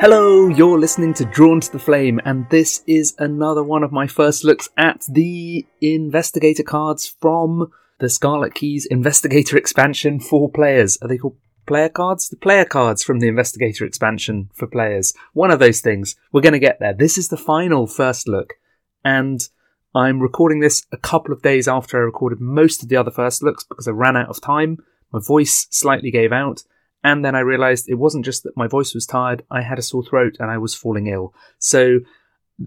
Hello, you're listening to Drawn to the Flame, and this is another one of my first looks at the Investigator cards from the Scarlet Keys Investigator expansion for players. Are they called player cards? The player cards from the Investigator expansion for players. One of those things. We're going to get there. This is the final first look, and I'm recording this a couple of days after I recorded most of the other first looks because I ran out of time. My voice slightly gave out. And then I realised it wasn't just that my voice was tired, I had a sore throat and I was falling ill. So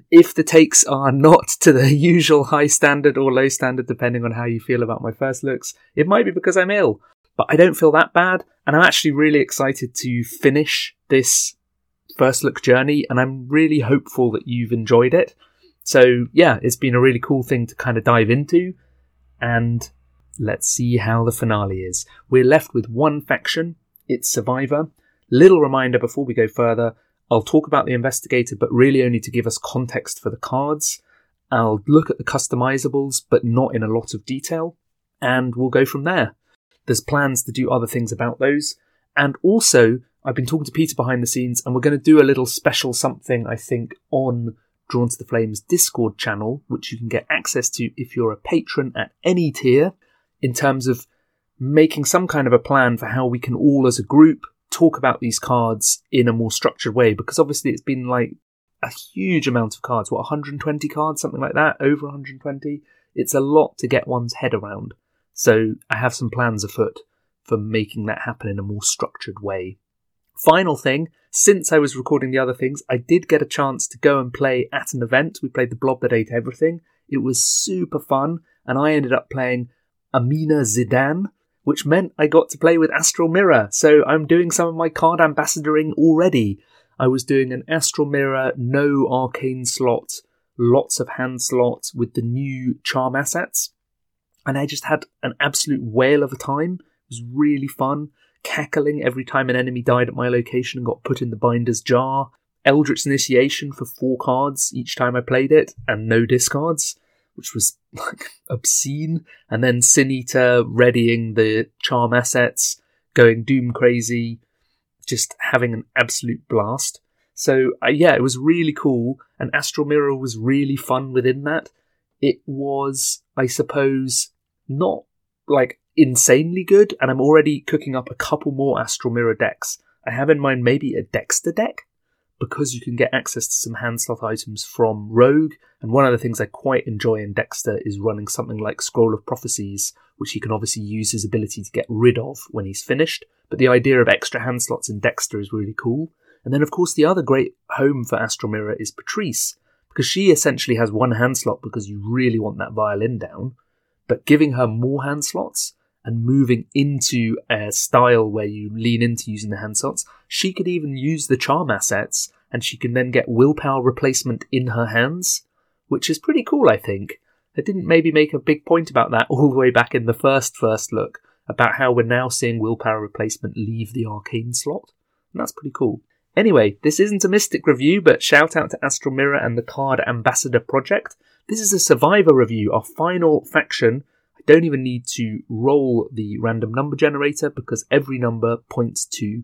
if the takes are not to the usual high standard or low standard, depending on how you feel about my first looks, it might be because I'm ill. But I don't feel that bad, and I'm actually really excited to finish this first look journey, and I'm really hopeful that you've enjoyed it. So yeah, it's been a really cool thing to kind of dive into, and let's see how the finale is. We're left with one faction. It's Survivor. Little reminder before we go further, I'll talk about the Investigator, but really only to give us context for the cards. I'll look at the customizables, but not in a lot of detail, and we'll go from there. There's plans to do other things about those, and also I've been talking to Peter behind the scenes, and we're going to do a little special something, I think, on Drawn to the Flame's Discord channel, which you can get access to if you're a patron at any tier, in terms of making some kind of a plan for how we can all as a group talk about these cards in a more structured way, because obviously it's been like a huge amount of cards, 120 cards, something like that, over 120. It's a lot to get one's head around. So I have some plans afoot for making that happen in a more structured way. Final thing, since I was recording the other things, I did get a chance to go and play at an event. We played the Blob That Ate Everything. It was super fun, and I ended up playing Amina Zidane, which meant I got to play with Astral Mirror, so I'm doing some of my card ambassadoring already. I was doing an Astral Mirror, no arcane slot, lots of hand slots with the new charm assets, and I just had an absolute whale of a time. It was really fun, cackling every time an enemy died at my location and got put in the binder's jar. Eldritch Initiation for 4 cards each time I played it, and no discards, which was like obscene, and then Sin Eater readying the charm assets, going doom crazy, just having an absolute blast. So yeah, it was really cool, and Astral Mirror was really fun within that. It was, I suppose, not like insanely good, and I'm already cooking up a couple more Astral Mirror decks. I have in mind maybe a Dexter deck, because you can get access to some hand slot items from Rogue, and one of the things I quite enjoy in Dexter is running something like Scroll of Prophecies, which he can obviously use his ability to get rid of when he's finished, but the idea of extra hand slots in Dexter is really cool. And then of course the other great home for Astral Mirror is Patrice, because she essentially has one hand slot because you really want that violin down, but giving her more hand slots and moving into a style where you lean into using the hand slots, she could even use the charm assets, and she can then get willpower replacement in her hands, which is pretty cool, I think. I didn't maybe make a big point about that all the way back in the first look, about how we're now seeing willpower replacement leave the arcane slot, and that's pretty cool. Anyway, this isn't a Mystic review, but shout out to Astral Mirror and the Card Ambassador Project. This is a Survivor review, our final faction. Don't even need to roll the random number generator because every number points to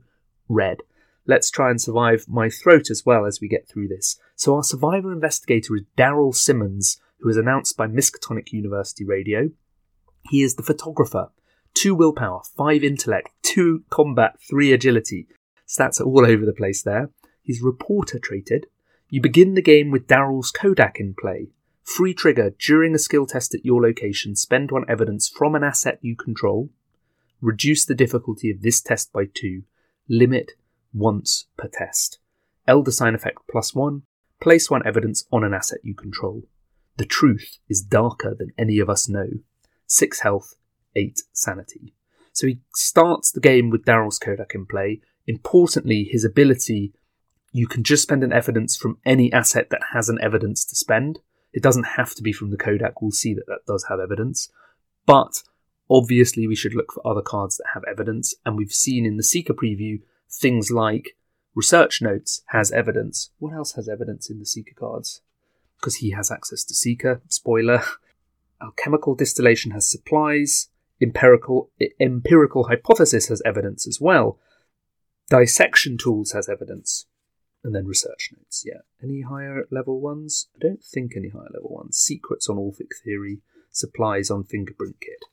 red. Let's try and survive my throat as well as we get through this. So our Survivor Investigator is Daryl Simmons, who is announced by Miskatonic University Radio. He is the photographer. 2 willpower, 5 intellect, 2 combat, 3 agility. Stats are all over the place there. He's reporter traded. You begin the game with Daryl's Kodak in play. Free trigger, during a skill test at your location, spend 1 evidence from an asset you control. Reduce the difficulty of this test by 2. Limit once per test. Elder Sign effect +1. Place 1 evidence on an asset you control. The truth is darker than any of us know. 6 health, 8 sanity. So he starts the game with Daryl's Kodak in play. Importantly, his ability, you can just spend an evidence from any asset that has an evidence to spend. It doesn't have to be from the Kodak, we'll see that does have evidence, but obviously we should look for other cards that have evidence, and we've seen in the Seeker preview things like Research Notes has evidence. What else has evidence in the Seeker cards? Because he has access to Seeker, spoiler. Alchemical Distillation has supplies, Empirical Hypothesis has evidence as well, Dissection Tools has evidence. And then research notes, yeah. Any higher level ones? I don't think any higher level ones. Secrets on Orphic Theory, supplies on Fingerprint Kit.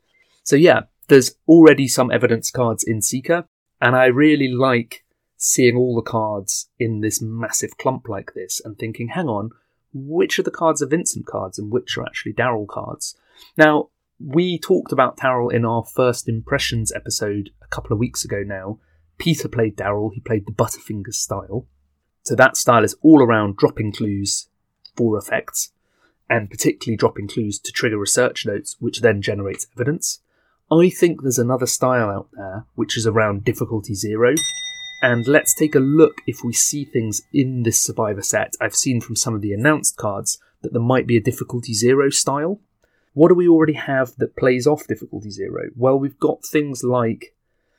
So yeah, there's already some evidence cards in Seeker, and I really like seeing all the cards in this massive clump like this and thinking, hang on, which of the cards are Vincent cards and which are actually Daryl cards? Now, we talked about Daryl in our First Impressions episode a couple of weeks ago now. Peter played Daryl, he played the Butterfingers style. So that style is all around dropping clues for effects, and particularly dropping clues to trigger research notes, which then generates evidence. I think there's another style out there, which is around difficulty 0, and let's take a look if we see things in this Survivor set. I've seen from some of the announced cards that there might be a difficulty 0 style. What do we already have that plays off difficulty 0? Well, we've got things like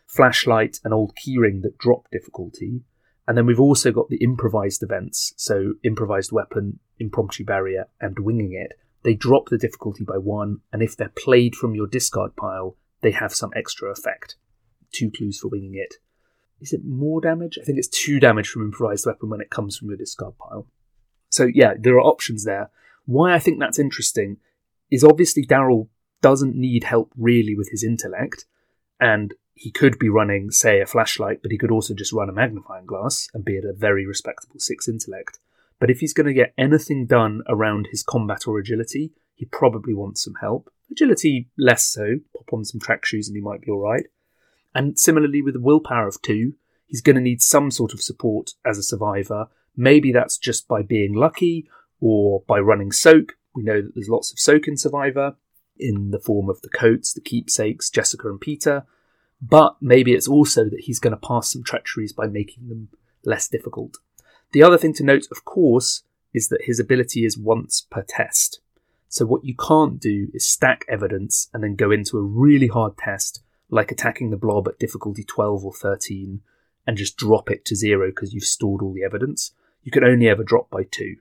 Flashlight and Old Keyring that drop difficulty. And then we've also got the improvised events, so Improvised Weapon, Impromptu Barrier, and Winging It. They drop the difficulty by 1, and if they're played from your discard pile, they have some extra effect. 2 clues for Winging It. Is it more damage? I think it's 2 damage from Improvised Weapon when it comes from your discard pile. So yeah, there are options there. Why I think that's interesting is obviously Daryl doesn't need help really with his intellect, and he could be running, say, a flashlight, but he could also just run a magnifying glass and be at a very respectable 6 intellect. But if he's going to get anything done around his combat or agility, he probably wants some help. Agility, less so. Pop on some track shoes and he might be all right. And similarly, with a willpower of 2, he's going to need some sort of support as a survivor. Maybe that's just by being lucky or by running soak. We know that there's lots of soak in Survivor in the form of the coats, the keepsakes, Jessica and Peter. But maybe it's also that he's going to pass some treacheries by making them less difficult. The other thing to note, of course, is that his ability is once per test. So what you can't do is stack evidence and then go into a really hard test, like attacking the blob at difficulty 12 or 13, and just drop it to 0 because you've stored all the evidence. You can only ever drop by 2.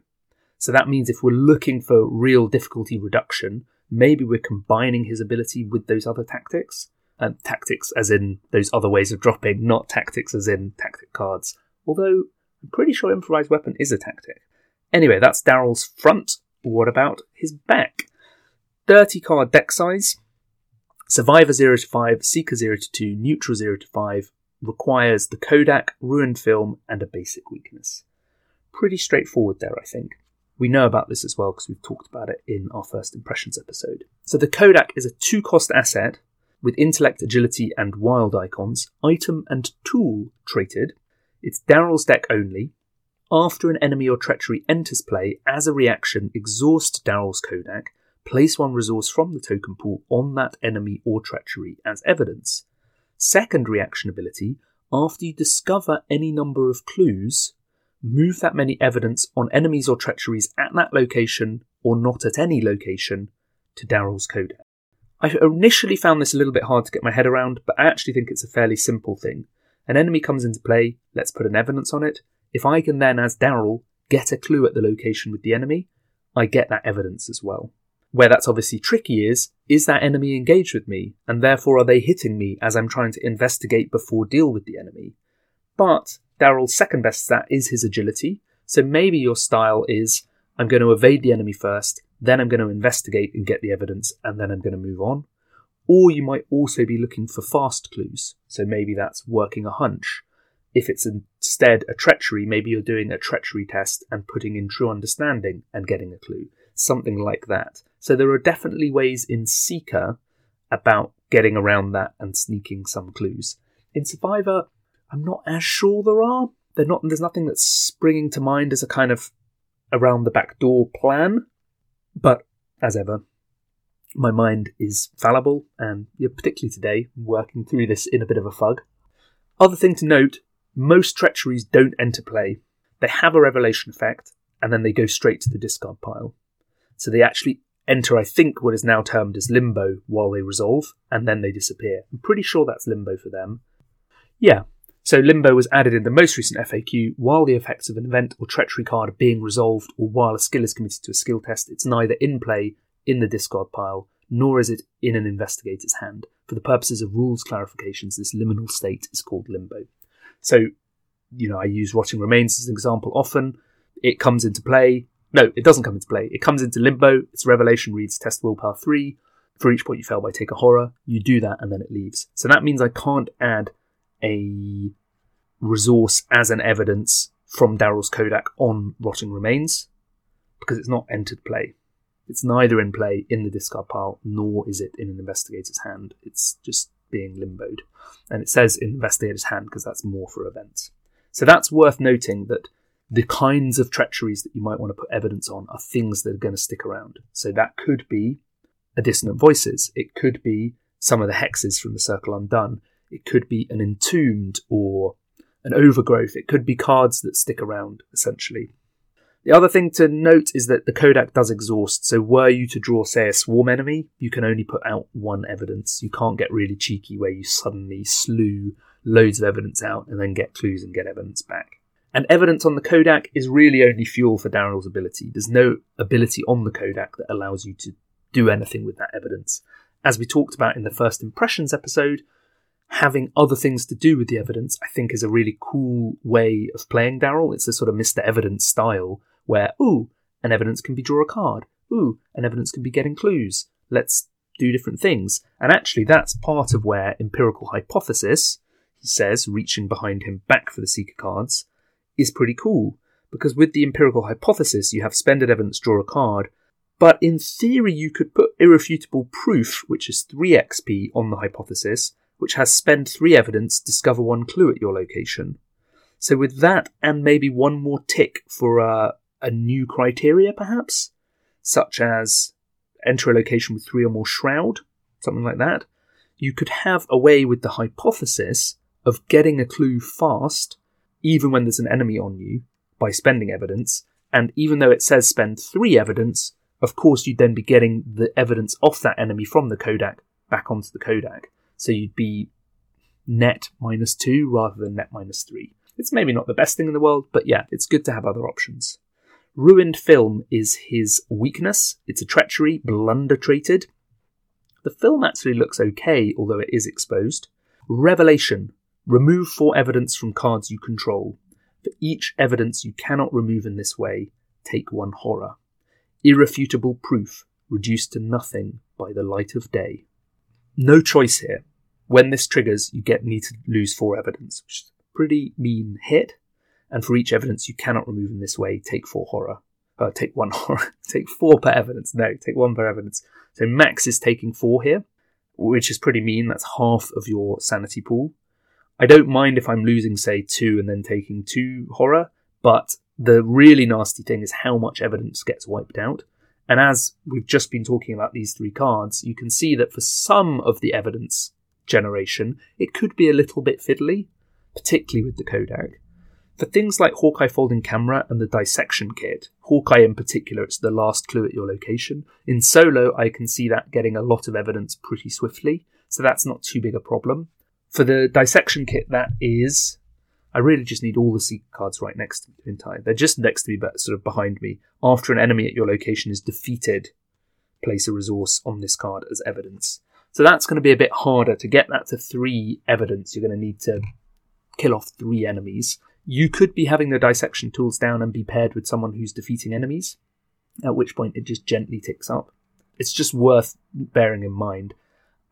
So that means if we're looking for real difficulty reduction, maybe we're combining his ability with those other tactics. Tactics as in those other ways of dropping, not tactics as in tactic cards. Although, I'm pretty sure Improvised Weapon is a tactic. Anyway, that's Daryl's front. What about his back? 30 card deck size. Survivor 0-5, Seeker 0-2, Neutral 0-5. Requires the Kodak, Ruined film, and a basic weakness. Pretty straightforward there, I think. We know about this as well because we've talked about it in our First Impressions episode. So the Kodak is a 2-cost asset with intellect, agility, and wild icons, item and tool traded. It's Daryl's deck only. After an enemy or treachery enters play, as a reaction, exhaust Daryl's Kodak, place 1 resource from the token pool on that enemy or treachery as evidence. Second reaction ability, after you discover any number of clues, move that many evidence on enemies or treacheries at that location, or not at any location, to Daryl's Kodak. I initially found this a little bit hard to get my head around, but I actually think it's a fairly simple thing. An enemy comes into play, let's put an evidence on it. If I can then, as Daryl, get a clue at the location with the enemy, I get that evidence as well. Where that's obviously tricky is that enemy engaged with me, and therefore are they hitting me as I'm trying to investigate before deal with the enemy? But Daryl's second best stat is his agility, so maybe your style is, I'm going to evade the enemy first, then I'm going to investigate and get the evidence, and then I'm going to move on. Or you might also be looking for fast clues, so maybe that's working a hunch. If it's instead a treachery, maybe you're doing a treachery test and putting in true understanding and getting a clue, something like that. So there are definitely ways in Seeker about getting around that and sneaking some clues. In Survivor, I'm not as sure there are. There's nothing that's springing to mind as a kind of around the back door plan. But, as ever, my mind is fallible, and particularly today, working through this in a bit of a fug. Other thing to note, most treacheries don't enter play. They have a revelation effect, and then they go straight to the discard pile. So they actually enter, I think, what is now termed as limbo while they resolve, and then they disappear. I'm pretty sure that's limbo for them. Yeah, so limbo was added in the most recent FAQ. While the effects of an event or treachery card are being resolved, or while a skill is committed to a skill test, it's neither in play, in the discard pile, nor is it in an investigator's hand. For the purposes of rules clarifications, this liminal state is called limbo. So you know, I use Rotting Remains as an example often. It comes into play. No, it doesn't come into play. It comes into limbo. Its revelation reads test willpower 3. For each point you fail by, take a horror. You do that and then it leaves. So that means I can't add a resource as an evidence from Daryl's Kodak on Rotting Remains because it's not entered play. It's neither in play in the discard pile, nor is it in an investigator's hand. It's just being limboed. And it says in investigator's hand because that's more for events. So that's worth noting, that the kinds of treacheries that you might want to put evidence on are things that are going to stick around. So that could be a Dissonant Voices. It could be some of the hexes from the Circle Undone. It could be an Entombed or an Overgrowth. It could be cards that stick around, essentially. The other thing to note is that the Kodak does exhaust, so were you to draw, say, a Swarm Enemy, you can only put out one evidence. You can't get really cheeky where you suddenly slew loads of evidence out and then get clues and get evidence back. And evidence on the Kodak is really only fuel for Daryl's ability. There's no ability on the Kodak that allows you to do anything with that evidence. As we talked about in the First Impressions episode, having other things to do with the evidence, I think, is a really cool way of playing Daryl. It's a sort of Mr. Evidence style, where, ooh, an evidence can be draw a card. Ooh, an evidence can be getting clues. Let's do different things. And actually, that's part of where Empirical Hypothesis, he says, reaching behind him back for the Seeker cards, is pretty cool. Because with the Empirical Hypothesis, you have spended evidence, draw a card. But in theory, you could put Irrefutable Proof, which is 3 XP, on the Hypothesis, which has spend 3 evidence, discover 1 clue at your location. So with that, and maybe one more tick for a new criteria, perhaps, such as enter a location with 3 or more shroud, something like that, you could have a way with the Hypothesis of getting a clue fast, even when there's an enemy on you, by spending evidence. And even though it says spend 3 evidence, of course you'd then be getting the evidence off that enemy from the Kodak back onto the Kodak. So you'd be net -2 rather than net -3. It's maybe not the best thing in the world, but yeah, it's good to have other options. Ruined Film is his weakness. It's a treachery, blunder-treated. The film actually looks okay, although it is exposed. Revelation. Remove 4 evidence from cards you control. For each evidence you cannot remove in this way, take 1 horror. Irrefutable Proof. Reduced to nothing by the light of day. No choice here. When this triggers, you need to lose 4 evidence, which is a pretty mean hit. And for each evidence you cannot remove in this way, take 4 horror. Take 1 horror. Take 4 per evidence. No, take 1 per evidence. So max is taking 4 here, which is pretty mean. That's half of your sanity pool. I don't mind if I'm losing, say, 2 and then taking 2 horror, but the really nasty thing is how much evidence gets wiped out. And as we've just been talking about these 3 cards, you can see that for some of the evidence generation, it could be a little bit fiddly, particularly with the Kodak. For things like Hawkeye Folding Camera and the Dissection Kit, Hawkeye in particular, it's the last clue at your location. In solo, I can see that getting a lot of evidence pretty swiftly, so that's not too big a problem. For the Dissection Kit, that is... I really just need all the Seeker cards right next to me in time. They're just next to me, but sort of behind me. After an enemy at your location is defeated, place a resource on this card as evidence. So that's going to be a bit harder. To get that to 3 evidence, you're going to need to kill off 3 enemies. You could be having the dissection tools down and be paired with someone who's defeating enemies, at which point it just gently ticks up. It's just worth bearing in mind.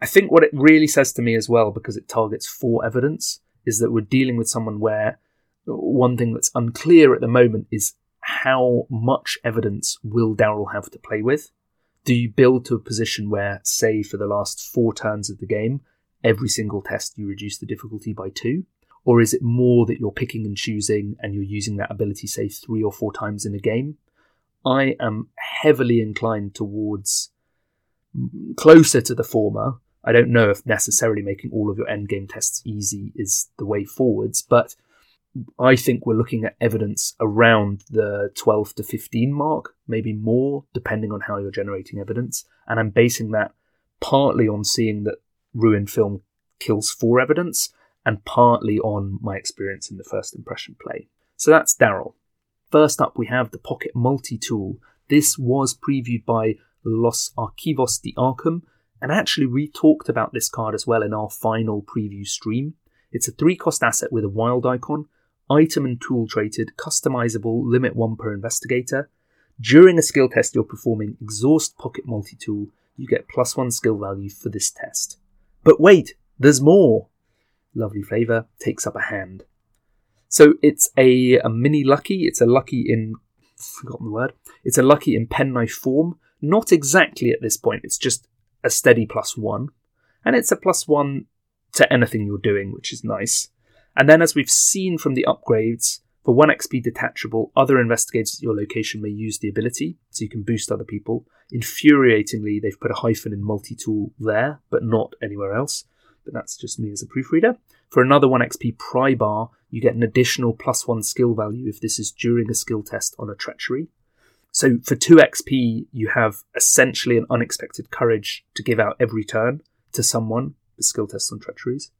I think what it really says to me as well, because it targets 4 evidence, is that we're dealing with someone where one thing that's unclear at the moment is how much evidence will Daryl have to play with? Do you build to a position where, say, for the last 4 turns of the game, every single test you reduce the difficulty by 2? Or is it more that you're picking and choosing and you're using that ability, say, 3 or 4 times in a game? I am heavily inclined towards closer to the former. I don't know if necessarily making all of your endgame tests easy is the way forwards, but I think we're looking at evidence around the 12 to 15 mark, maybe more, depending on how you're generating evidence. And I'm basing that partly on seeing that Ruined Film kills 4 evidence, and partly on my experience in the First Impression play. So that's Daryl. First up, we have the Pocket Multi-Tool. This was previewed by Los Archivos de Arkham, and actually we talked about this card as well in our final preview stream. It's a 3-cost asset with a wild icon. item and tool traded, customizable, limit one per investigator. During a skill test you're performing, exhaust Pocket Multi-Tool. You get +1 skill value for this test. But wait, there's more! Lovely flavour, takes up a hand. So it's a mini Lucky. It's a Lucky in... forgotten the word. It's a Lucky in penknife form. Not exactly at this point, it's just a steady +1. And it's a +1 to anything you're doing, which is nice. And then, as we've seen from the upgrades, for 1 XP detachable, other investigators at your location may use the ability, so you can boost other people. Infuriatingly, they've put a hyphen in multi-tool there, but not anywhere else. But that's just me as a proofreader. For another 1 XP pry bar, you get an additional +1 skill value if this is during a skill test on a treachery. So for 2 XP, you have essentially an unexpected courage to give out every turn to someone for skill tests on treacheries.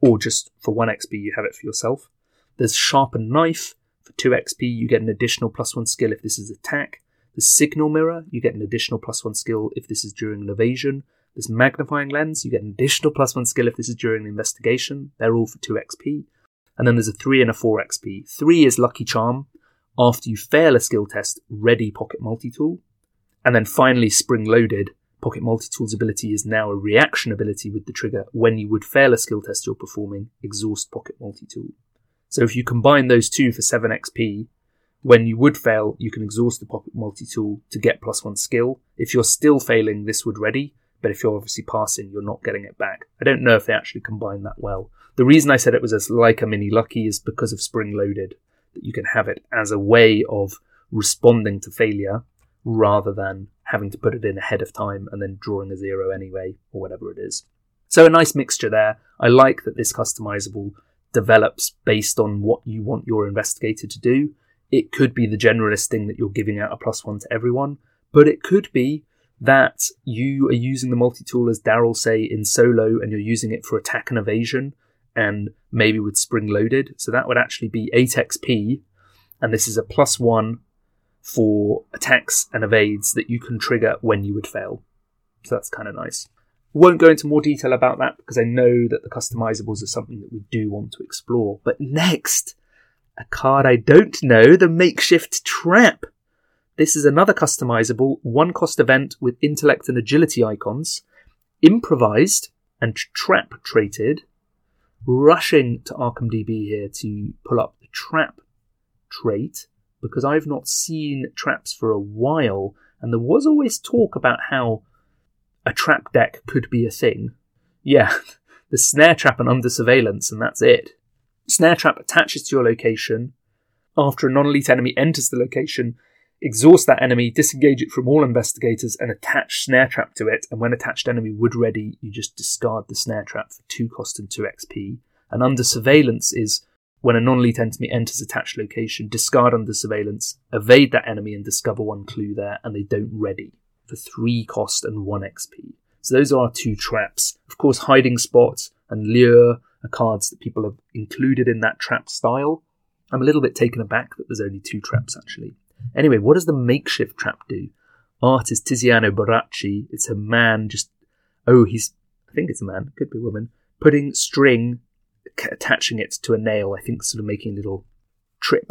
Or just for 1 XP, you have it for yourself. There's sharpened knife. For 2 XP, you get an additional +1 skill if this is attack. The signal mirror, you get an additional +1 skill if this is during an evasion. There's magnifying lens, you get an additional +1 skill if this is during an investigation. They're all for 2 XP. And then there's a 3 and a 4 XP. 3 is lucky charm. After you fail a skill test, ready Pocket Multi-Tool. And then finally, spring-loaded. Pocket Multi-Tool's ability is now a reaction ability with the trigger. When you would fail a skill test you're performing, exhaust Pocket Multi-Tool. So if you combine those two for 7 XP, when you would fail, you can exhaust the Pocket Multi-Tool to get +1 skill. If you're still failing, this would ready, but if you're obviously passing, you're not getting it back. I don't know if they actually combine that well. The reason I said it was as like a mini Lucky is because of spring-loaded, that you can have it as a way of responding to failure rather than having to put it in ahead of time and then drawing a 0 anyway, or whatever it is. So a nice mixture there. I like that this customizable develops based on what you want your investigator to do. It could be the generalist thing that you're giving out a +1 to everyone, but it could be that you are using the multi-tool, as Daryl say, in solo, and you're using it for attack and evasion, and maybe with spring-loaded. So that would actually be 8 XP, and this is a +1 for attacks and evades that you can trigger when you would fail. So that's kind of nice. Won't go into more detail about that because I know that the customizables are something that we do want to explore. But next, a card I don't know, the Makeshift Trap. This is another customizable, 1-cost event with intellect and agility icons, improvised and trap traded. Rushing to ArkhamDB here to pull up the trap trait because I've not seen traps for a while, and there was always talk about how a trap deck could be a thing. Yeah, the snare trap and under surveillance, and that's it. Snare trap attaches to your location. After a non-elite enemy enters the location, exhaust that enemy, disengage it from all investigators, and attach snare trap to it. And when attached enemy would ready, you just discard the snare trap for 2 cost and 2 XP. And under surveillance is when a non-elite enemy enters attached location, discard under surveillance, evade that enemy, and discover 1 clue there, and they don't ready, for 3 cost and 1 XP. So those are our 2 traps. Of course, hiding spot and lure are cards that people have included in that trap style. I'm a little bit taken aback that there's only 2 traps, actually. Anyway, what does the Makeshift Trap do? Artist Tiziano Baracci, it's a man just... oh, I think it's a man, could be a woman, putting string, attaching it to a nail, I think, sort of making a little trip.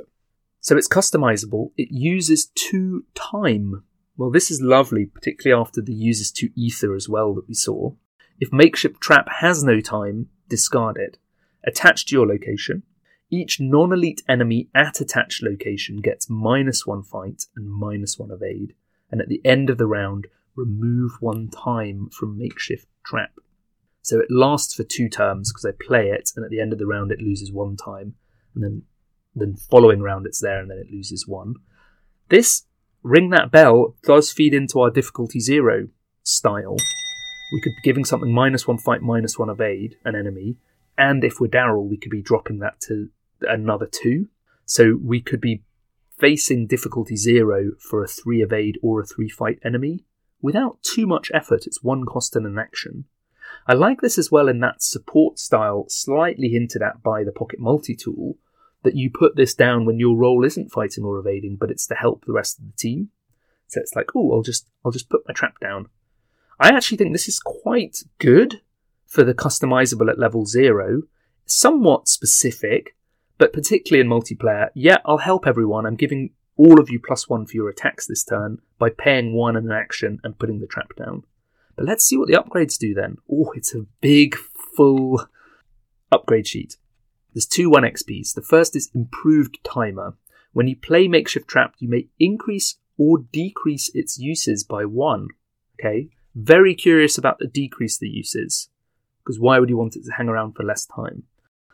So it's customizable. It uses 2 time. Well, this is lovely, particularly after the uses 2 ether as well that we saw. If Makeshift Trap has no time, discard it. Attach to your location. Each non-elite enemy at attached location gets -1 fight and -1 evade. And at the end of the round, remove 1 time from Makeshift Trap. So it lasts for 2 turns because I play it, and at the end of the round it loses 1 time. And then following round it's there, and then it loses 1. This, ring that bell, does feed into our difficulty 0 style. We could be giving something -1 fight, -1 evade, an enemy. And if we're Daryl, we could be dropping that to another 2. So we could be facing difficulty 0 for a 3 evade or a 3 fight enemy without too much effort. It's 1 cost and an action. I like this as well in that support style, slightly hinted at by the Pocket Multi-Tool, that you put this down when your role isn't fighting or evading, but it's to help the rest of the team. So it's like, oh, I'll just put my trap down. I actually think this is quite good for the customizable at level 0. Somewhat specific, but particularly in multiplayer, yeah, I'll help everyone. I'm giving all of you +1 for your attacks this turn by paying 1 in an action and putting the trap down. But let's see what the upgrades do then. Oh, it's a big, full upgrade sheet. There's 2 1 XPs. The first is Improved Timer. When you play Makeshift Trap, you may increase or decrease its uses by 1. Okay, very curious about the decrease the uses, because why would you want it to hang around for less time?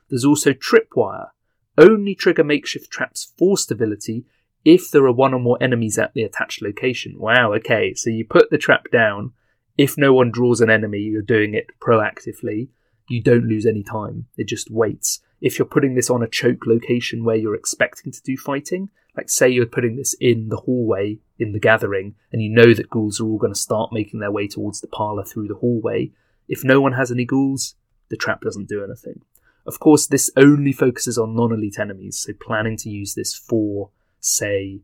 There's also Tripwire. Only trigger Makeshift Trap's forced ability if there are 1 or more enemies at the attached location. Wow, okay, so you put the trap down. If no one draws an enemy, you're doing it proactively. You don't lose any time. It just waits. If you're putting this on a choke location where you're expecting to do fighting, like say you're putting this in the hallway in the gathering, and you know that ghouls are all going to start making their way towards the parlour through the hallway, if no one has any ghouls, the trap doesn't do anything. Of course, this only focuses on non-elite enemies, so planning to use this for, say,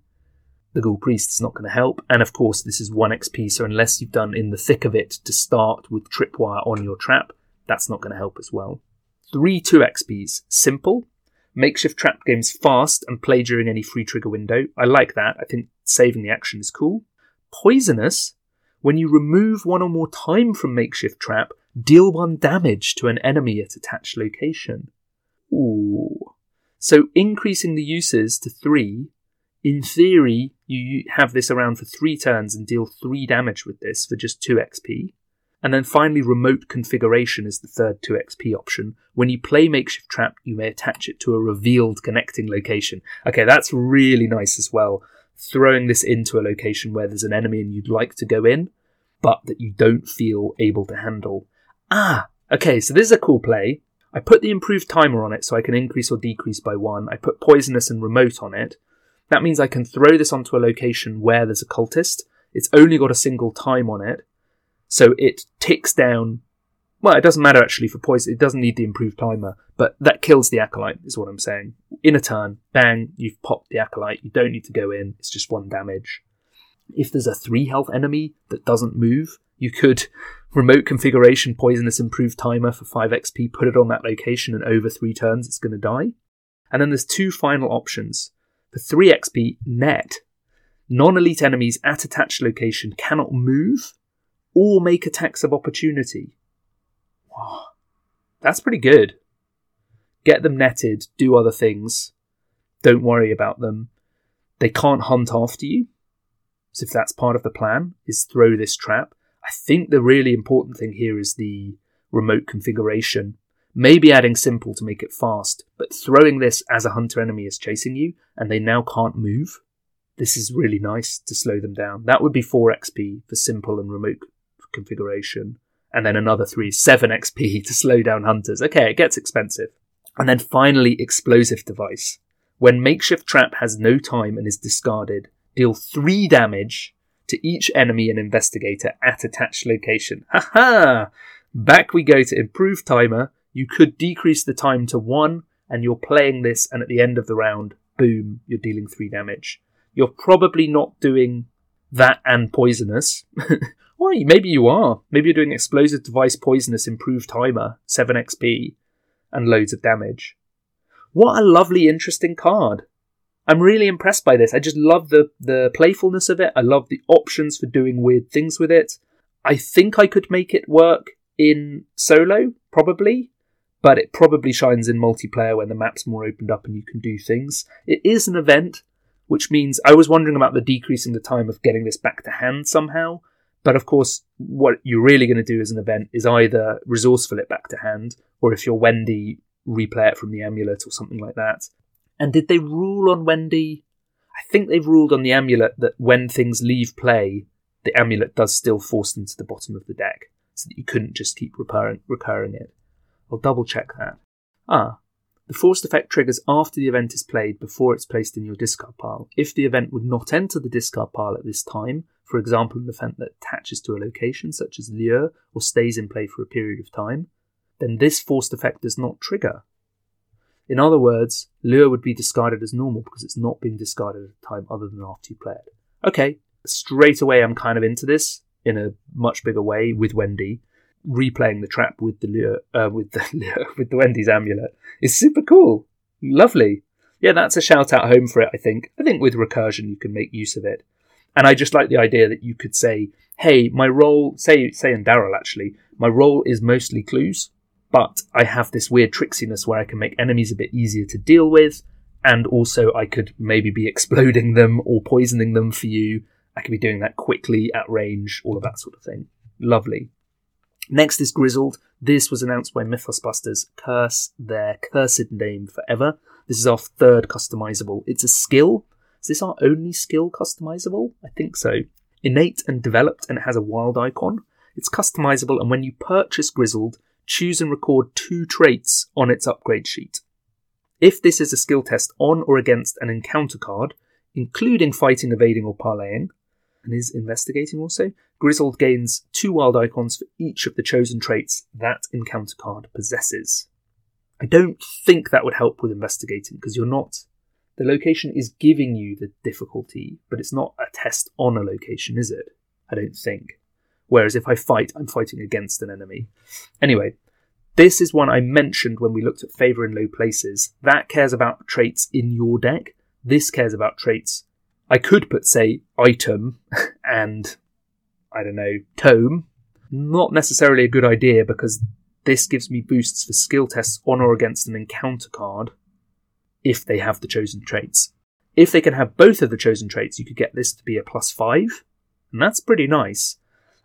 the Ghoul Priest is not going to help. And of course, this is 1 XP, so unless you've done in the thick of it to start with Tripwire on your trap, that's not going to help as well. 3 2 XPs. Simple. Makeshift Trap games fast and play during any free trigger window. I like that. I think saving the action is cool. Poisonous. When you remove 1 or more time from Makeshift Trap, deal 1 damage to an enemy at attached location. Ooh. So increasing the uses to 3... In theory, you have this around for 3 turns and deal 3 damage with this for just 2 XP. And then finally, remote configuration is the third 2 XP option. When you play Makeshift Trap, you may attach it to a revealed connecting location. Okay, that's really nice as well. Throwing this into a location where there's an enemy and you'd like to go in, but that you don't feel able to handle. Ah, okay, so this is a cool play. I put the Improved Timer on it so I can increase or decrease by 1. I put Poisonous and Remote on it. That means I can throw this onto a location where there's a cultist. It's only got a single time on it. So it ticks down. Well, it doesn't matter actually for poison. It doesn't need the Improved Timer. But that kills the Acolyte, is what I'm saying. In a turn, bang, you've popped the Acolyte. You don't need to go in. It's just 1 damage. If there's a 3 health enemy that doesn't move, you could remote configuration Poisonous Improved Timer for 5 XP, put it on that location, and over 3 turns it's going to die. And then there's 2 final options. For 3 XP net, non-elite enemies at attached location cannot move or make attacks of opportunity. Wow. That's pretty good. Get them netted, do other things. Don't worry about them. They can't hunt after you. So if that's part of the plan, is throw this trap. I think the really important thing here is the remote configuration. Maybe adding simple to make it fast, but throwing this as a hunter enemy is chasing you, and they now can't move. This is really nice to slow them down. That would be 4 XP for simple and remote configuration, and then another 7 XP to slow down hunters. Okay, it gets expensive. And then finally, Explosive Device. When Makeshift Trap has no time and is discarded, deal 3 damage to each enemy and investigator at attached location. Ha ha! Back we go to Improved Timer. You could decrease the time to 1, and you're playing this, and at the end of the round, boom, you're dealing 3 damage. You're probably not doing that and Poisonous. Well, maybe you are. Maybe you're doing Explosive Device, Poisonous, Improved Timer, 7 XP, and loads of damage. What a lovely, interesting card. I'm really impressed by this. I just love the playfulness of it. I love the options for doing weird things with it. I think I could make it work in solo, probably. But it probably shines in multiplayer when the map's more opened up and you can do things. It is an event, which means I was wondering about the decreasing the time of getting this back to hand somehow. But of course, what you're really going to do as an event is either resourceful it back to hand, or if you're Wendy, replay it from the amulet or something like that. And did they rule on Wendy? I think they've ruled on the amulet that when things leave play, the amulet does still force them to the bottom of the deck, so that you couldn't just keep recurring it. I'll double check that. The forced effect triggers after the event is played before it's placed in your discard pile. If the event would not enter the discard pile at this time, for example an event that attaches to a location such as Lure or stays in play for a period of time, then this forced effect does not trigger. In other words, Lure would be discarded as normal because it's not being discarded at a time other than after you play it. Okay, straight away I'm kind of into this in a much bigger way with Wendy. Replaying the trap with the Wendy's amulet is super cool. Lovely. Yeah, that's a shout out home for it, I think. I think with recursion, you can make use of it. And I just like the idea that you could say, hey, my role, say in Daryl, actually, my role is mostly clues, but I have this weird tricksiness where I can make enemies a bit easier to deal with, and also I could maybe be exploding them or poisoning them for you. I could be doing that quickly, at range, all of that sort of thing. Lovely. Next is Grizzled. This was announced by Mythbusters. Curse their cursed name forever. This is our third customizable. It's a skill. Is this our only skill customizable? I think so. Innate and developed, and it has a wild icon. It's customizable, and when you purchase Grizzled, choose and record 2 traits on its upgrade sheet. If this is a skill test on or against an encounter card, including fighting, evading, or parleying, and is investigating also, Grizzled gains 2 wild icons for each of the chosen traits that encounter card possesses. I don't think that would help with investigating, because you're not... The location is giving you the difficulty, but it's not a test on a location, is it? I don't think. Whereas if I fight, I'm fighting against an enemy. Anyway, this is one I mentioned when we looked at Favour in Low Places. That cares about traits in your deck. This cares about traits. I could put, say, item and, I don't know, tome. Not necessarily a good idea, because this gives me boosts for skill tests on or against an encounter card, if they have the chosen traits. If they can have both of the chosen traits, you could get this to be a +5, and that's pretty nice.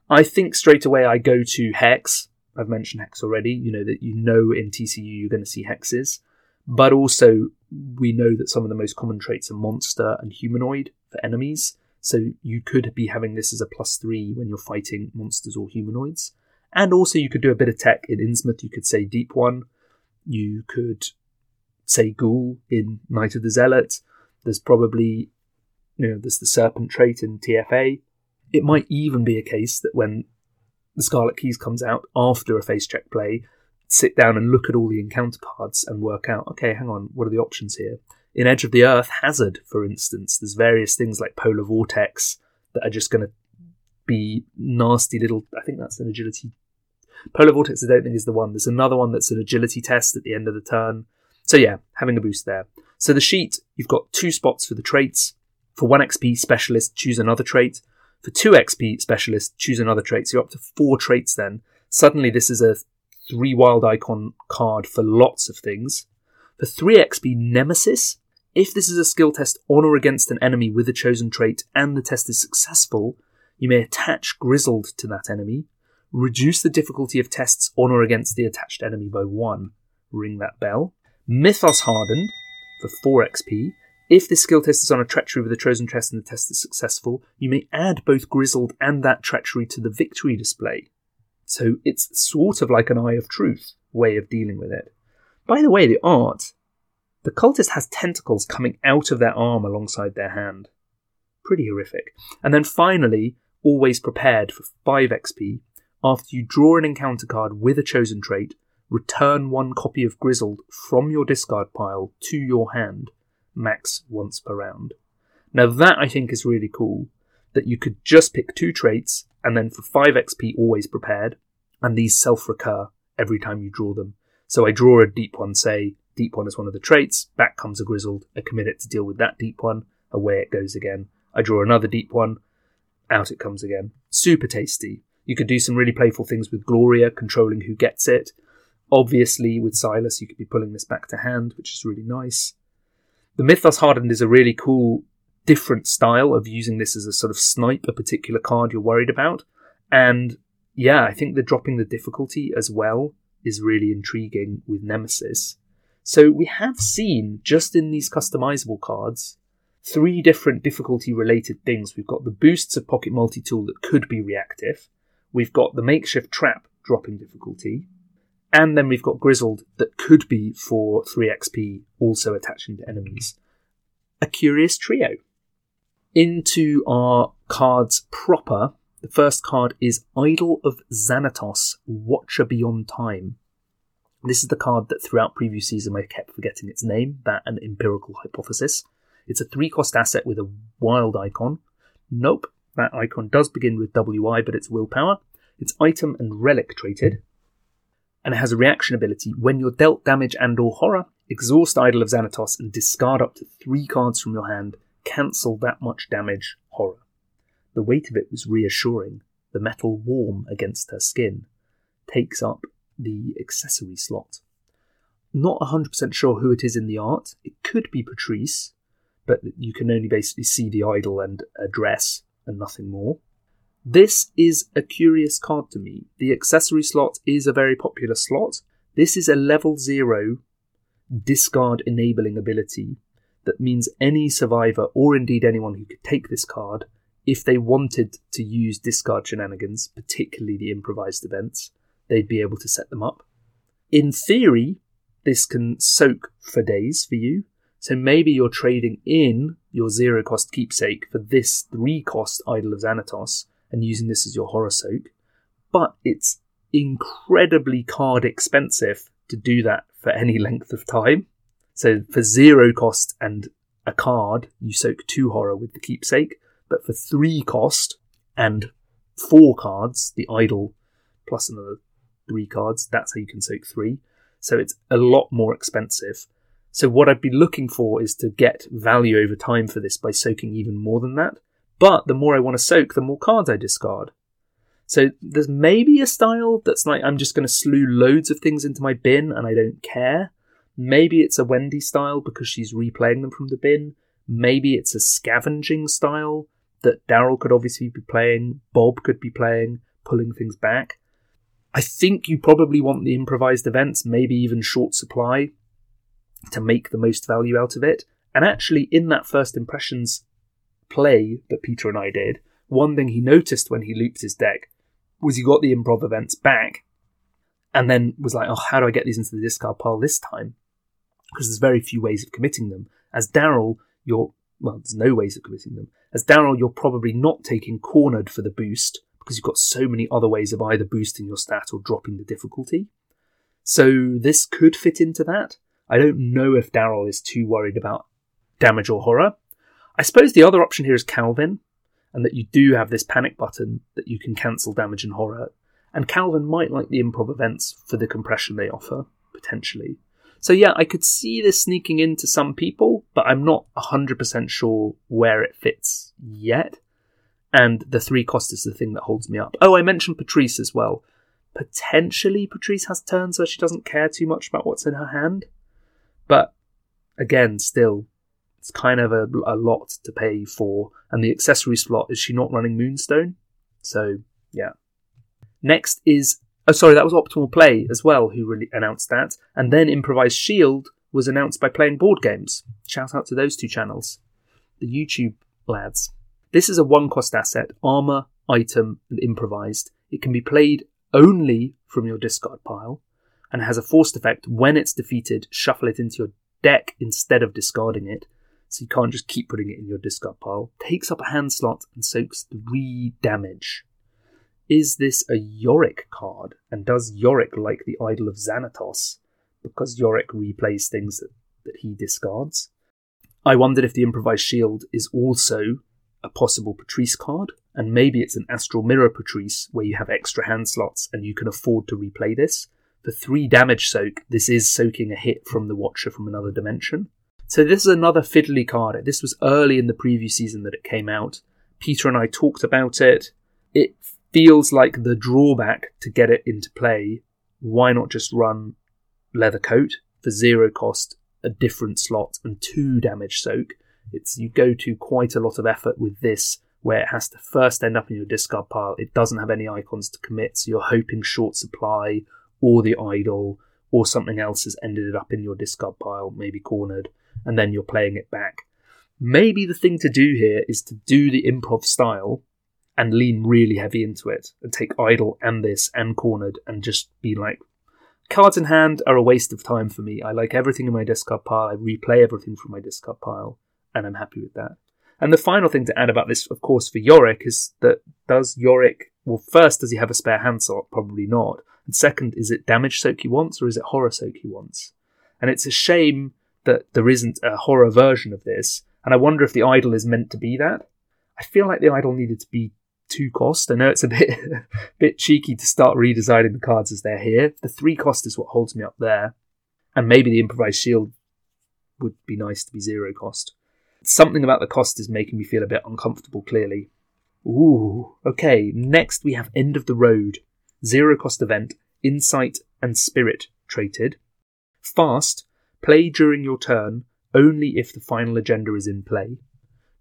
I think straight away I go to Hex. I've mentioned Hex already. You know that in TCU you're going to see Hexes, but also we know that some of the most common traits are Monster and Humanoid for enemies, so you could be having this as a +3 when you're fighting monsters or humanoids. And also you could do a bit of tech. In Innsmouth you could say Deep One. You could... say Ghoul in Night of the Zealot. There's probably, there's the Serpent trait in TFA. It might even be a case that when the Scarlet Keys comes out after a face check play, sit down and look at all the encounter cards and work out, okay, hang on, what are the options here? In Edge of the Earth, Hazard, for instance, there's various things like Polar Vortex that are just going to be nasty little, I think that's an agility. Polar Vortex I don't think is the one. There's another one that's an agility test at the end of the turn. So yeah, having a boost there. So the sheet, you've got 2 spots for the traits. For 1 XP specialist, choose another trait. For 2 XP specialist, choose another trait. So you're up to 4 traits then. Suddenly this is a 3 wild icon card for lots of things. For 3 XP nemesis, if this is a skill test on or against an enemy with a chosen trait and the test is successful, you may attach Grizzled to that enemy. Reduce the difficulty of tests on or against the attached enemy by 1. Ring that bell. Mythos Hardened for 4 XP. If this skill test is on a treachery with a chosen test and the test is successful, you may add both Grizzled and that treachery to the victory display. So it's sort of like an Eye of Truth way of dealing with it. By the way, the art, the cultist has tentacles coming out of their arm alongside their hand. Pretty horrific. And then finally, Always Prepared for 5 XP. After you draw an encounter card with a chosen trait, return 1 copy of Grizzled from your discard pile to your hand, max once per round. Now that I think is really cool, that you could just pick 2 traits, and then for 5 XP Always Prepared, and these self-recur every time you draw them. So I draw a Deep One, say, Deep One is one of the traits, back comes a Grizzled, I commit it to deal with that Deep One, away it goes again. I draw another Deep One, out it comes again. Super tasty. You could do some really playful things with Gloria, controlling who gets it. Obviously, with Silas, you could be pulling this back to hand, which is really nice. The Mythos Hardened is a really cool, different style of using this as a sort of snipe, a particular card you're worried about. And yeah, I think the dropping the difficulty as well is really intriguing with Nemesis. So we have seen, just in these customizable cards, 3 different difficulty-related things. We've got the boosts of Pocket Multi-Tool that could be reactive. We've got the Makeshift Trap dropping difficulty. And then we've got Grizzled that could be for 3 XP, also attaching to enemies. A curious trio. Into our cards proper, the first card is Idol of Xanatos, Watcher Beyond Time. This is the card that throughout preview season I kept forgetting its name, that and Empirical Hypothesis. It's a 3-cost asset with a wild icon. Nope, that icon does begin with WI, but it's willpower. It's item and relic traded. And it has a reaction ability. When you're dealt damage and or horror, Exhaust Idol of Xanatos and discard up to 3 cards from your hand. Cancel that much damage. Horror. The weight of it was reassuring. The metal warm against her skin. Takes up the accessory slot. Not 100% sure who it is in the art. It could be Patrice, but you can only basically see the idol and a dress and nothing more. This is a curious card to me. The accessory slot is a very popular slot. This is a level 0 discard enabling ability that means any survivor, or indeed anyone who could take this card, if they wanted to use discard shenanigans, particularly the improvised events, they'd be able to set them up. In theory, this can soak for days for you. So maybe you're trading in your 0-cost keepsake for this 3-cost Idol of Xanatos and using this as your horror soak. But it's incredibly card expensive to do that for any length of time. So for 0 cost and a card, you soak 2 horror with the keepsake. But for 3 cost and 4 cards, the idol plus another 3 cards, that's how you can soak 3. So it's a lot more expensive. So what I'd be looking for is to get value over time for this by soaking even more than that. But the more I want to soak, the more cards I discard. So there's maybe a style that's like, I'm just going to slew loads of things into my bin and I don't care. Maybe it's a Wendy style because she's replaying them from the bin. Maybe it's a scavenging style that Daryl could obviously be playing, Bob could be playing, pulling things back. I think you probably want the improvised events, maybe even short supply, to make the most value out of it. And actually, in that first impressions play that Peter and I did, one thing he noticed when he looped his deck was he got the improv events back and then was like, oh, how do I get these into the discard pile this time? Because there's very few ways of committing them. As Daryl, there's no ways of committing them. As Daryl, you're probably not taking Cornered for the boost because you've got so many other ways of either boosting your stat or dropping the difficulty. So this could fit into that. I don't know if Daryl is too worried about damage or horror. I suppose the other option here is Calvin, and that you do have this panic button that you can cancel damage and horror. And Calvin might like the improv events for the compression they offer, potentially. So yeah, I could see this sneaking into some people, but I'm not 100% sure where it fits yet. And the 3 cost is the thing that holds me up. Oh, I mentioned Patrice as well. Potentially Patrice has turns where she doesn't care too much about what's in her hand. But again, still, it's kind of a lot to pay for. And the accessory slot is she not running Moonstone? So, yeah. Next is... oh, sorry, that was Optimal Play as well, who really announced that. And then Improvised Shield was announced by Playing Board Games. Shout out to those 2 channels. The YouTube lads. This is a 1-cost asset, armor, item, and improvised. It can be played only from your discard pile, and has a forced effect. When it's defeated, shuffle it into your deck instead of discarding it, so you can't just keep putting it in your discard pile. Takes up a hand slot and soaks 3 damage. Is this a Yorick card? And does Yorick like the Idol of Xanatos? Because Yorick replays things that he discards. I wondered if the Improvised Shield is also a possible Patrice card, and maybe it's an Astral Mirror Patrice, where you have extra hand slots and you can afford to replay this. For 3 damage soak, this is soaking a hit from the Watcher from another dimension. So this is another fiddly card. This was early in the preview season that it came out. Peter and I talked about it. It feels like the drawback to get it into play. Why not just run Leathercoat for 0 cost, a different slot, and 2 damage soak? You go to quite a lot of effort with this, where it has to first end up in your discard pile. It doesn't have any icons to commit, so you're hoping short supply or the idol, or something else has ended it up in your discard pile, maybe Cornered, and then you're playing it back. Maybe the thing to do here is to do the improv style and lean really heavy into it, and take idol and this and Cornered, and just be like, cards in hand are a waste of time for me. I like everything in my discard pile, I replay everything from my discard pile, and I'm happy with that. And the final thing to add about this, of course, for Yorick is that does he have a spare hand slot? Probably not. And second, is it damage soak he wants, or is it horror soak he wants? And it's a shame that there isn't a horror version of this, and I wonder if the idol is meant to be that. I feel like the idol needed to be 2 cost. I know it's a bit bit cheeky to start redesigning the cards as they're here. The 3 cost is what holds me up there, and maybe the improvised shield would be nice to be zero cost. Something about the cost is making me feel a bit uncomfortable, clearly. Ooh, okay, next we have End of the Road. Zero cost event, Insight and Spirit traded. Fast, play during your turn, only if the final agenda is in play.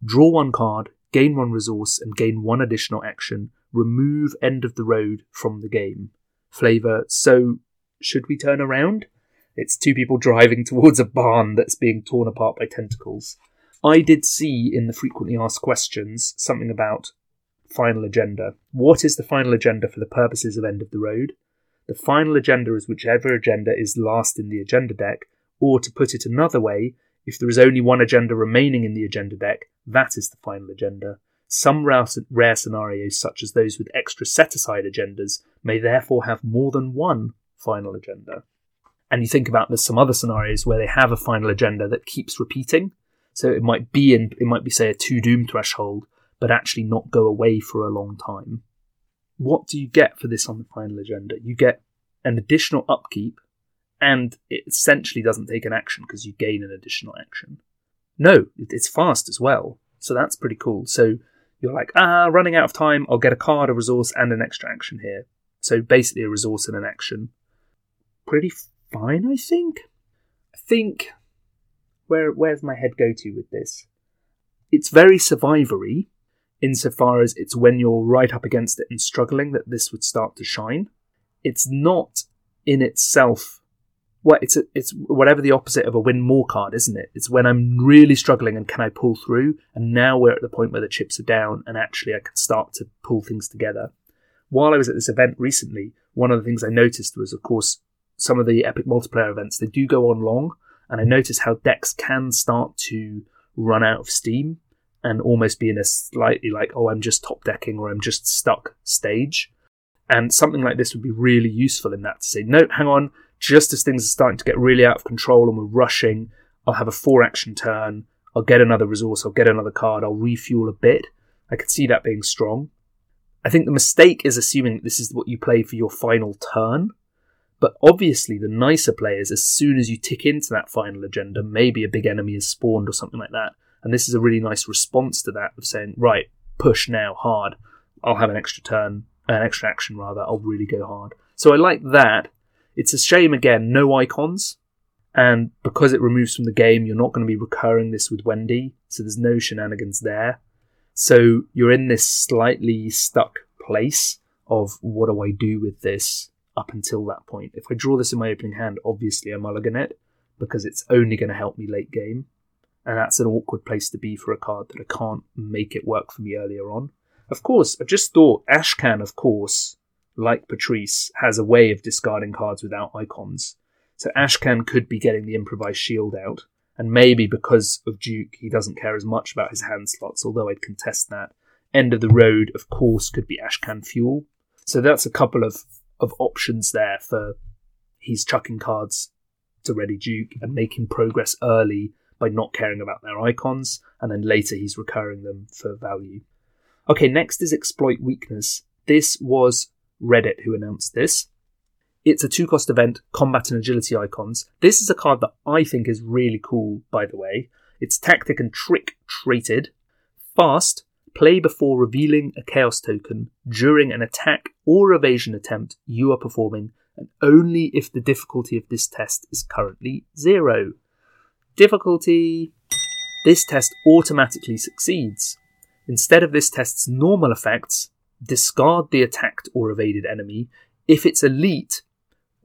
Draw one card, gain one resource, and gain one additional action. Remove End of the Road from the game. Flavour, so should we turn around? It's two people driving towards a barn that's being torn apart by tentacles. I did see in the frequently asked questions something about final agenda. What is the final agenda for the purposes of End of the Road? The final agenda is whichever agenda is last in the agenda deck, or to put it another way, if there is only one agenda remaining in the agenda deck, that is the final agenda. Some rare scenarios, such as those with extra set-aside agendas, may therefore have more than one final agenda. And you think about there's some other scenarios where they have a final agenda that keeps repeating. So it might be say a 2 doom threshold, but actually not go away for a long time. What do you get for this on the final agenda? You get an additional upkeep, and it essentially doesn't take an action because you gain an additional action. No, it's fast as well. So that's pretty cool. So you're like, running out of time, I'll get a card, a resource, and an extra action here. So basically a resource and an action. Pretty fine, I think. Where's my head go to with this? It's very survivory, insofar as it's when you're right up against it and struggling that this would start to shine. It's not in itself... Well, it's whatever the opposite of a win more card, isn't it? It's when I'm really struggling and can I pull through? And now we're at the point where the chips are down and actually I can start to pull things together. While I was at this event recently, one of the things I noticed was, of course, some of the epic multiplayer events, they do go on long. And I noticed how decks can start to run out of steam and almost be in a slightly like, oh, I'm just top decking or I'm just stuck stage. And something like this would be really useful in that to say, no, hang on, just as things are starting to get really out of control and we're rushing, I'll have a 4-action turn, I'll get another resource, I'll get another card, I'll refuel a bit. I could see that being strong. I think the mistake is assuming that this is what you play for your final turn. But obviously the nicer players, as soon as you tick into that final agenda, maybe a big enemy is spawned or something like that. And this is a really nice response to that of saying, right, push now hard. I'll have an extra action. I'll really go hard. So I like that. It's a shame, again, no icons. And because it removes from the game, you're not going to be recurring this with Wendy. So there's no shenanigans there. So you're in this slightly stuck place of what do I do with this? Up until that point. If I draw this in my opening hand, obviously I mulligan it because it's only going to help me late game. And that's an awkward place to be for a card that I can't make it work for me earlier on. Of course, I've just thought Ashcan, of course, like Patrice, has a way of discarding cards without icons. So Ashcan could be getting the improvised shield out. And maybe because of Duke, he doesn't care as much about his hand slots, although I'd contest that. End of the Road, of course, could be Ashcan Fuel. So that's a couple of options there for he's chucking cards to ready Duke and making progress early by not caring about their icons, and then later he's recurring them for value. Okay, next is Exploit Weakness. This was Reddit who announced this. It's a 2-cost event, combat and agility icons. This is a card that I think is really cool, by the way. It's tactic and trick traded. Fast, play before revealing a chaos token. During an attack or evasion attempt you are performing, and only if the difficulty of this test is currently 0. Difficulty. This test automatically succeeds. Instead of this test's normal effects, discard the attacked or evaded enemy. If it's elite,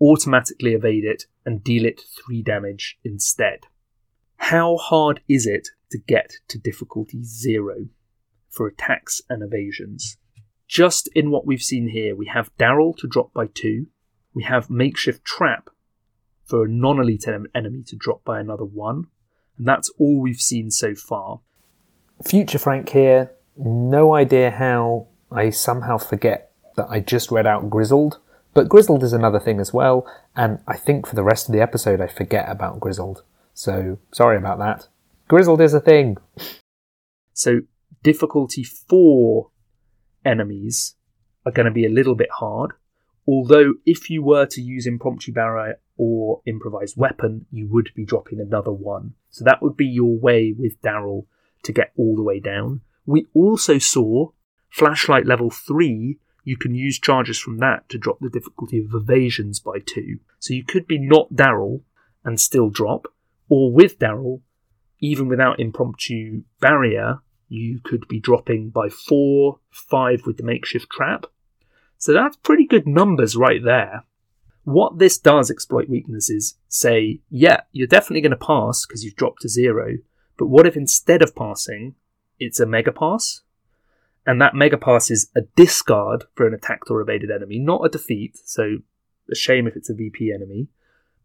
automatically evade it and deal it 3 damage instead. How hard is it to get to difficulty 0? For attacks and evasions. Just in what we've seen here, we have Daryl to drop by 2. We have Makeshift Trap for a non-elite enemy to drop by another 1. And that's all we've seen so far. Future Frank here. No idea how I somehow forget that I just read out Grizzled. But Grizzled is another thing as well. And I think for the rest of the episode, I forget about Grizzled. So sorry about that. Grizzled is a thing. So difficulty 4 enemies are going to be a little bit hard, although if you were to use Impromptu Barrier or improvised weapon, you would be dropping another one. So that would be your way with Daryl to get all the way down. We also saw Flashlight level 3, you can use charges from that to drop the difficulty of evasions by 2. So you could be not Daryl and still drop, or with Daryl, even without impromptu barrier, you could be dropping by 4, 5 with the makeshift trap. So that's pretty good numbers right there. What this does exploit weaknesses, say, yeah, you're definitely going to pass because you've dropped to 0, but what if instead of passing, it's a mega pass? And that mega pass is a discard for an attacked or evaded enemy, not a defeat, so a shame if it's a VP enemy.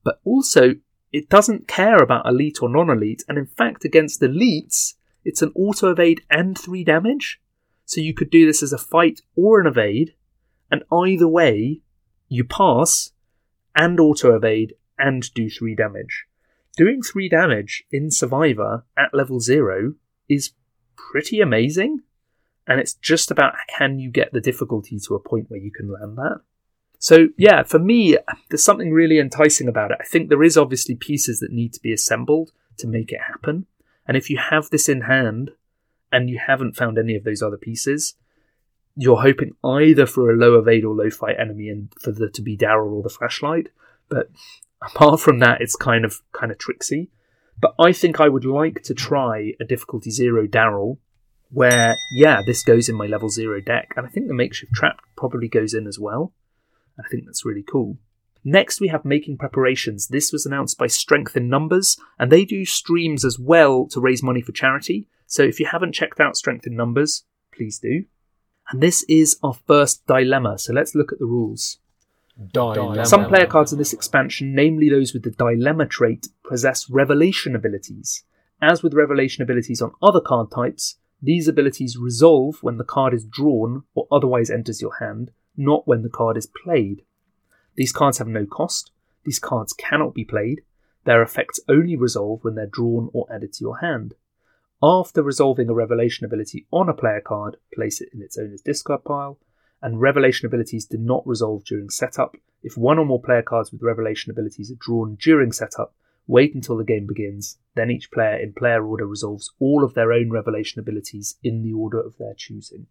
But also, it doesn't care about elite or non-elite, and in fact, against elites, it's an auto-evade and 3 damage. So you could do this as a fight or an evade, and either way, you pass and auto-evade and do 3 damage. Doing 3 damage in Survivor at level 0 is pretty amazing, and it's just about can you get the difficulty to a point where you can land that. So yeah, for me, there's something really enticing about it. I think there is obviously pieces that need to be assembled to make it happen. And if you have this in hand and you haven't found any of those other pieces, you're hoping either for a low evade or low fight enemy and for there to be Daryl or the flashlight. But apart from that, it's kind of tricksy. But I think I would like to try a difficulty 0 Daryl where, yeah, this goes in my level 0 deck. And I think the makeshift trap probably goes in as well. I think that's really cool. Next, we have Making Preparations. This was announced by Strength in Numbers, and they do streams as well to raise money for charity. So if you haven't checked out Strength in Numbers, please do. And this is our first dilemma, so let's look at the rules. Dilemma. Some player cards in this expansion, namely those with the Dilemma trait, possess Revelation abilities. As with Revelation abilities on other card types, these abilities resolve when the card is drawn or otherwise enters your hand, not when the card is played. These cards have no cost. These cards cannot be played. Their effects only resolve when they're drawn or added to your hand. After resolving a Revelation ability on a player card, place it in its owner's discard pile, and Revelation abilities do not resolve during setup. If one or more player cards with Revelation abilities are drawn during setup, wait until the game begins, then each player in player order resolves all of their own Revelation abilities in the order of their choosing.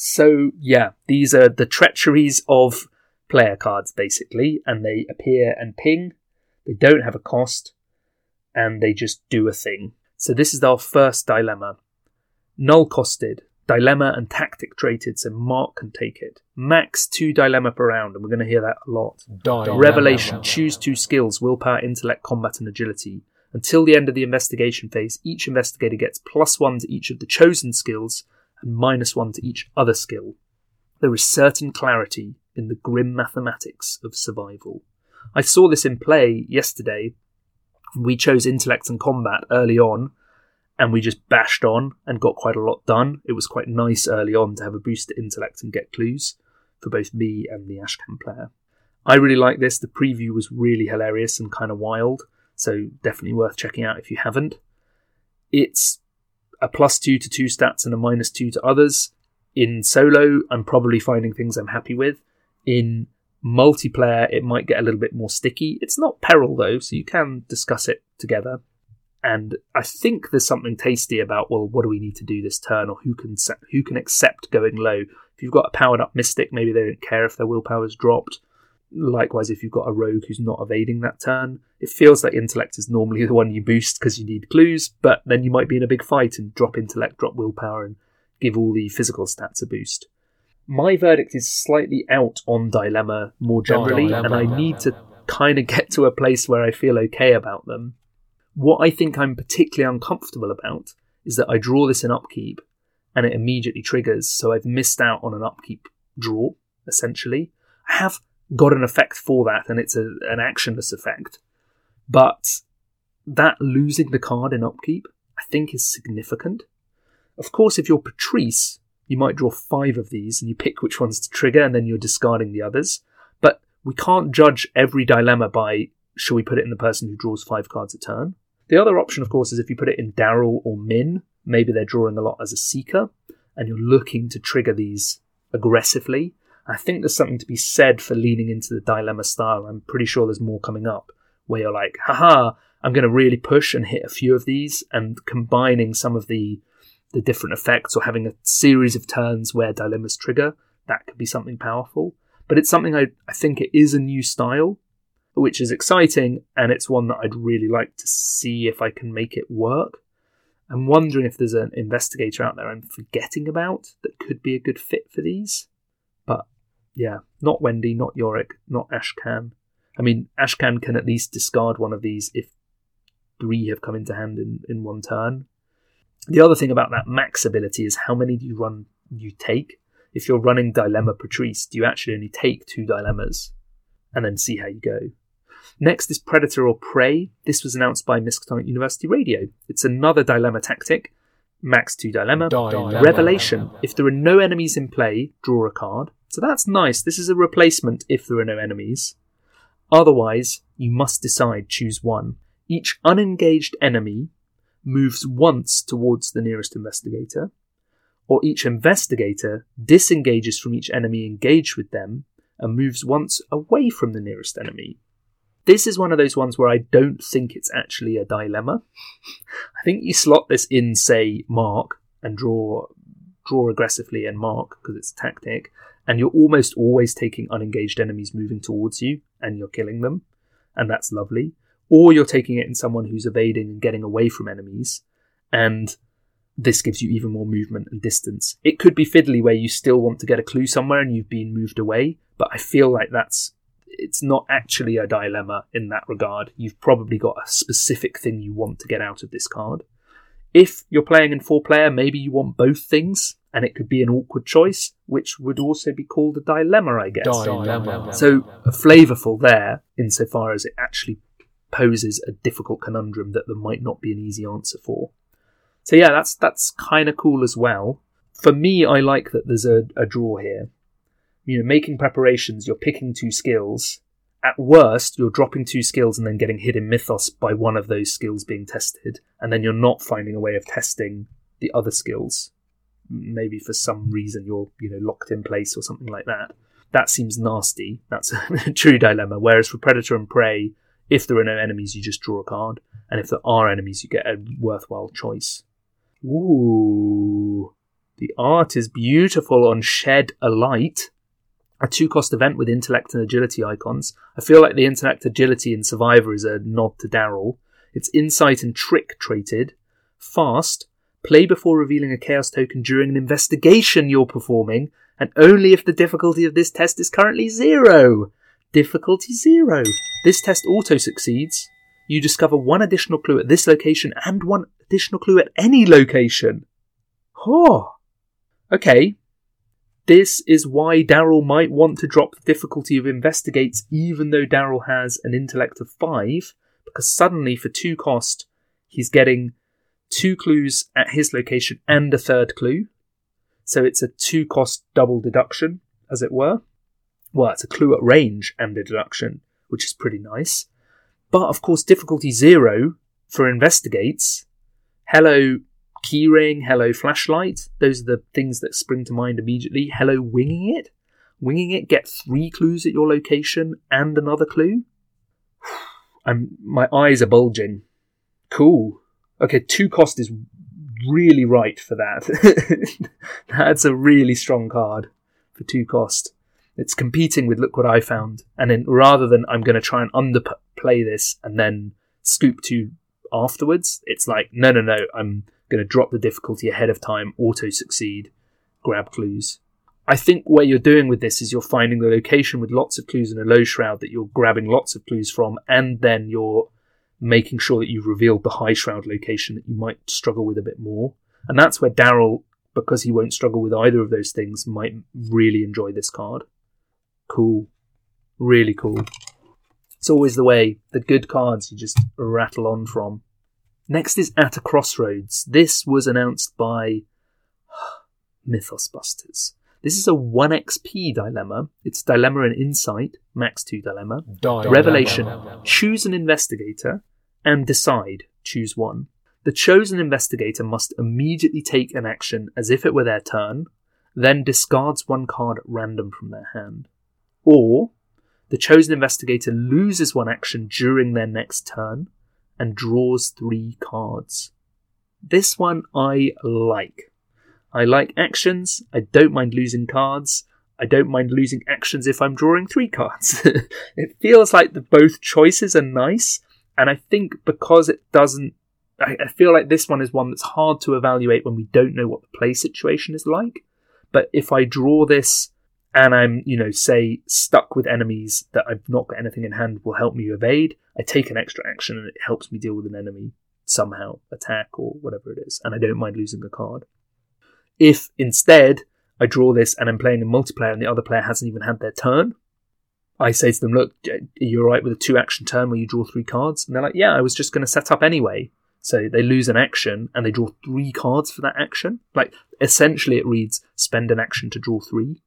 So, yeah, these are the treacheries of player cards, basically, and they appear and ping. They don't have a cost, and they just do a thing. So this is our first dilemma. Null costed, dilemma and tactic traited, so Mark can take it. Max 2 dilemma per round, and we're going to hear that a lot. Revelation, choose 2 skills, willpower, intellect, combat, and agility. Until the end of the investigation phase, each investigator gets +1 to each of the chosen skills, and -1 to each other skill. There is certain clarity in the grim mathematics of survival. I saw this in play yesterday. We chose intellect and combat early on, and we just bashed on and got quite a lot done. It was quite nice early on to have a boost to intellect and get clues for both me and the Ashcan player. I really like this. The preview was really hilarious and kind of wild, so definitely worth checking out if you haven't. It's a +2 to 2 stats and a -2 to others. In solo, I'm probably finding things I'm happy with. In multiplayer, it might get a little bit more sticky. It's not peril, though, so you can discuss it together. And I think there's something tasty about, well, what do we need to do this turn, or who can accept going low? If you've got a powered-up mystic, maybe they don't care if their willpower is dropped. Likewise, if you've got a rogue who's not evading that turn, it feels like intellect is normally the one you boost because you need clues, but then you might be in a big fight and drop intellect, drop willpower, and give all the physical stats a boost. My verdict is slightly out on dilemma more generally, and I need to kind of get to a place where I feel okay about them. What I think I'm particularly uncomfortable about is that I draw this in upkeep, and it immediately triggers, so I've missed out on an upkeep draw, essentially. I have got an effect for that, and it's an actionless effect. But that losing the card in upkeep, I think, is significant. Of course, if you're Patrice, you might draw 5 of these, and you pick which ones to trigger, and then you're discarding the others. But we can't judge every dilemma by, shall we put it in the person who draws 5 cards a turn? The other option, of course, is if you put it in Daryl or Min, maybe they're drawing a lot as a Seeker, and you're looking to trigger these aggressively. I think there's something to be said for leaning into the Dilemma style. I'm pretty sure there's more coming up where you're like, haha, I'm going to really push and hit a few of these, and combining some of the different effects or having a series of turns where dilemmas trigger, that could be something powerful. But it's something I think it is a new style, which is exciting, and it's one that I'd really like to see if I can make it work. I'm wondering if there's an investigator out there I'm forgetting about that could be a good fit for these. But yeah, not Wendy, not Yorick, not Ashcan. I mean, Ashcan can at least discard one of these if three have come into hand in one turn. The other thing about that max ability is how many you take. If you're running Dilemma Patrice, do you actually only take 2 dilemmas and then see how you go? Next is Predator or Prey. This was announced by Miskatonic University Radio. It's another dilemma tactic. Max 2 dilemma. Revelation. If there are no enemies in play, draw a card. So that's nice. This is a replacement if there are no enemies. Otherwise, you must decide, choose one. Each unengaged enemy moves once towards the nearest investigator, or each investigator disengages from each enemy engaged with them and moves once away from the nearest enemy. This is one of those ones where I don't think it's actually a dilemma. I think you slot this in, say, mark, and draw aggressively and mark, because it's a tactic, and you're almost always taking unengaged enemies moving towards you, and you're killing them, and that's lovely. Or you're taking it in someone who's evading and getting away from enemies, and this gives you even more movement and distance. It could be fiddly where you still want to get a clue somewhere and you've been moved away, but I feel like it's not actually a dilemma in that regard. You've probably got a specific thing you want to get out of this card. If you're playing in 4-player, maybe you want both things, and it could be an awkward choice, which would also be called a dilemma, I guess. Dilemma. So flavourful there, insofar as it actually poses a difficult conundrum that there might not be an easy answer for. So yeah, that's kind of cool as well. For me, I like that there's a draw here. You know, making preparations, you're picking 2 skills. At worst, you're dropping 2 skills and then getting hit in Mythos by one of those skills being tested, and then you're not finding a way of testing the other skills. Maybe for some reason you're, locked in place or something like that. That seems nasty. That's a true dilemma. Whereas for Predator and Prey, if there are no enemies, you just draw a card. And if there are enemies, you get a worthwhile choice. Ooh. The art is beautiful on Shed Alight. A 2-cost event with intellect and agility icons. I feel like the intellect, agility, and survivor is a nod to Daryl. It's insight and trick traded. Fast. Play before revealing a chaos token during an investigation you're performing, and only if the difficulty of this test is currently 0. Difficulty 0. This test auto-succeeds. You discover 1 additional clue at this location and 1 additional clue at any location. Oh. Okay. This is why Daryl might want to drop the difficulty of investigates, even though Daryl has an intellect of 5, because suddenly for 2 cost, he's getting 2 clues at his location and a 3rd clue. So it's a 2-cost double deduction, as it were. Well, it's a clue at range and a deduction, which is pretty nice. But, of course, difficulty 0 for investigates. Hello Keyring, hello Flashlight. Those are the things that spring to mind immediately. Hello Winging It. Winging It, get 3 clues at your location and another clue. My eyes are bulging. Cool. Okay, 2 cost is really right for that. That's a really strong card for 2 cost. It's competing with Look What I Found. And then rather than I'm going to try and underplay this and then scoop 2 afterwards, it's like, no, I'm going to drop the difficulty ahead of time, auto-succeed, grab clues. I think what you're doing with this is you're finding the location with lots of clues and a low shroud that you're grabbing lots of clues from, and then you're making sure that you've revealed the high shroud location that you might struggle with a bit more. And that's where Daryl, because he won't struggle with either of those things, might really enjoy this card. Cool. Really cool. It's always the way. The good cards you just rattle on from. Next is At a Crossroads. This was announced by Mythos Busters. This is a 1 XP dilemma. It's Dilemma and Insight, Max 2 dilemma. Revelation, choose an investigator and decide, choose 1. The chosen investigator must immediately take an action as if it were their turn, then discards one card at random from their hand. Or, the chosen investigator loses one action during their next turn and draws 3 cards. This one I like. I like actions, I don't mind losing cards, I don't mind losing actions if I'm drawing 3 cards. It feels like both choices are nice, and I think because it doesn't... I feel like this one is one that's hard to evaluate when we don't know what the play situation is like. But if I draw this and I'm, say, stuck with enemies that I've not got anything in hand will help me evade, I take an extra action and it helps me deal with an enemy somehow, attack or whatever it is, and I don't mind losing a card. If instead I draw this and I'm playing in multiplayer and the other player hasn't even had their turn, I say to them, look, you're right with a 2-action turn where you draw 3 cards? And they're like, yeah, I was just going to set up anyway. So they lose an action and they draw 3 cards for that action. Essentially it reads, spend an action to draw 3.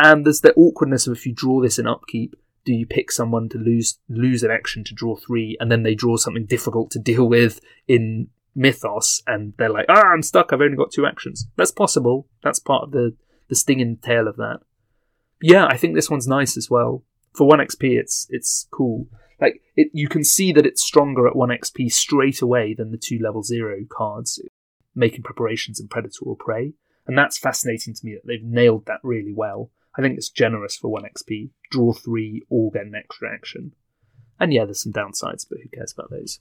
And there's the awkwardness of if you draw this in upkeep, do you pick someone to lose an action to draw 3 and then they draw something difficult to deal with in Mythos and they're like, I'm stuck, I've only got 2 actions. That's possible. That's part of the sting in the tail of that. Yeah, I think this one's nice as well. For 1 XP, it's cool. You can see that it's stronger at 1 XP straight away than the 2 level 0 cards, making preparations in Predator or Prey. And that's fascinating to me that they've nailed that really well. I think it's generous for 1 XP. Draw 3 or get an extra action. And yeah, there's some downsides, but who cares about those?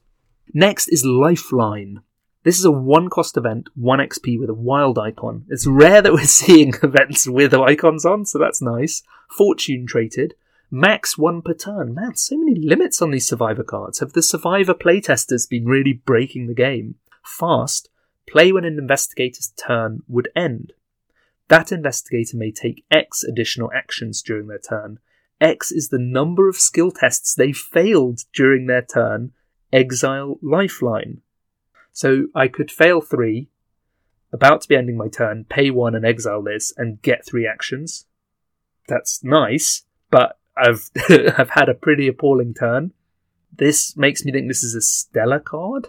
Next is Lifeline. This is a 1-cost event, 1 XP with a wild icon. It's rare that we're seeing events with icons on, so that's nice. Fortune traded. Max 1 per turn. Man, so many limits on these Survivor cards. Have the Survivor playtesters been really breaking the game? Fast. Play when an investigator's turn would end. That investigator may take X additional actions during their turn. X is the number of skill tests they failed during their turn. Exile Lifeline. So I could fail 3, about to be ending my turn, pay 1 and exile this, and get 3 actions. That's nice, but I've had a pretty appalling turn. This makes me think this is a Stella card.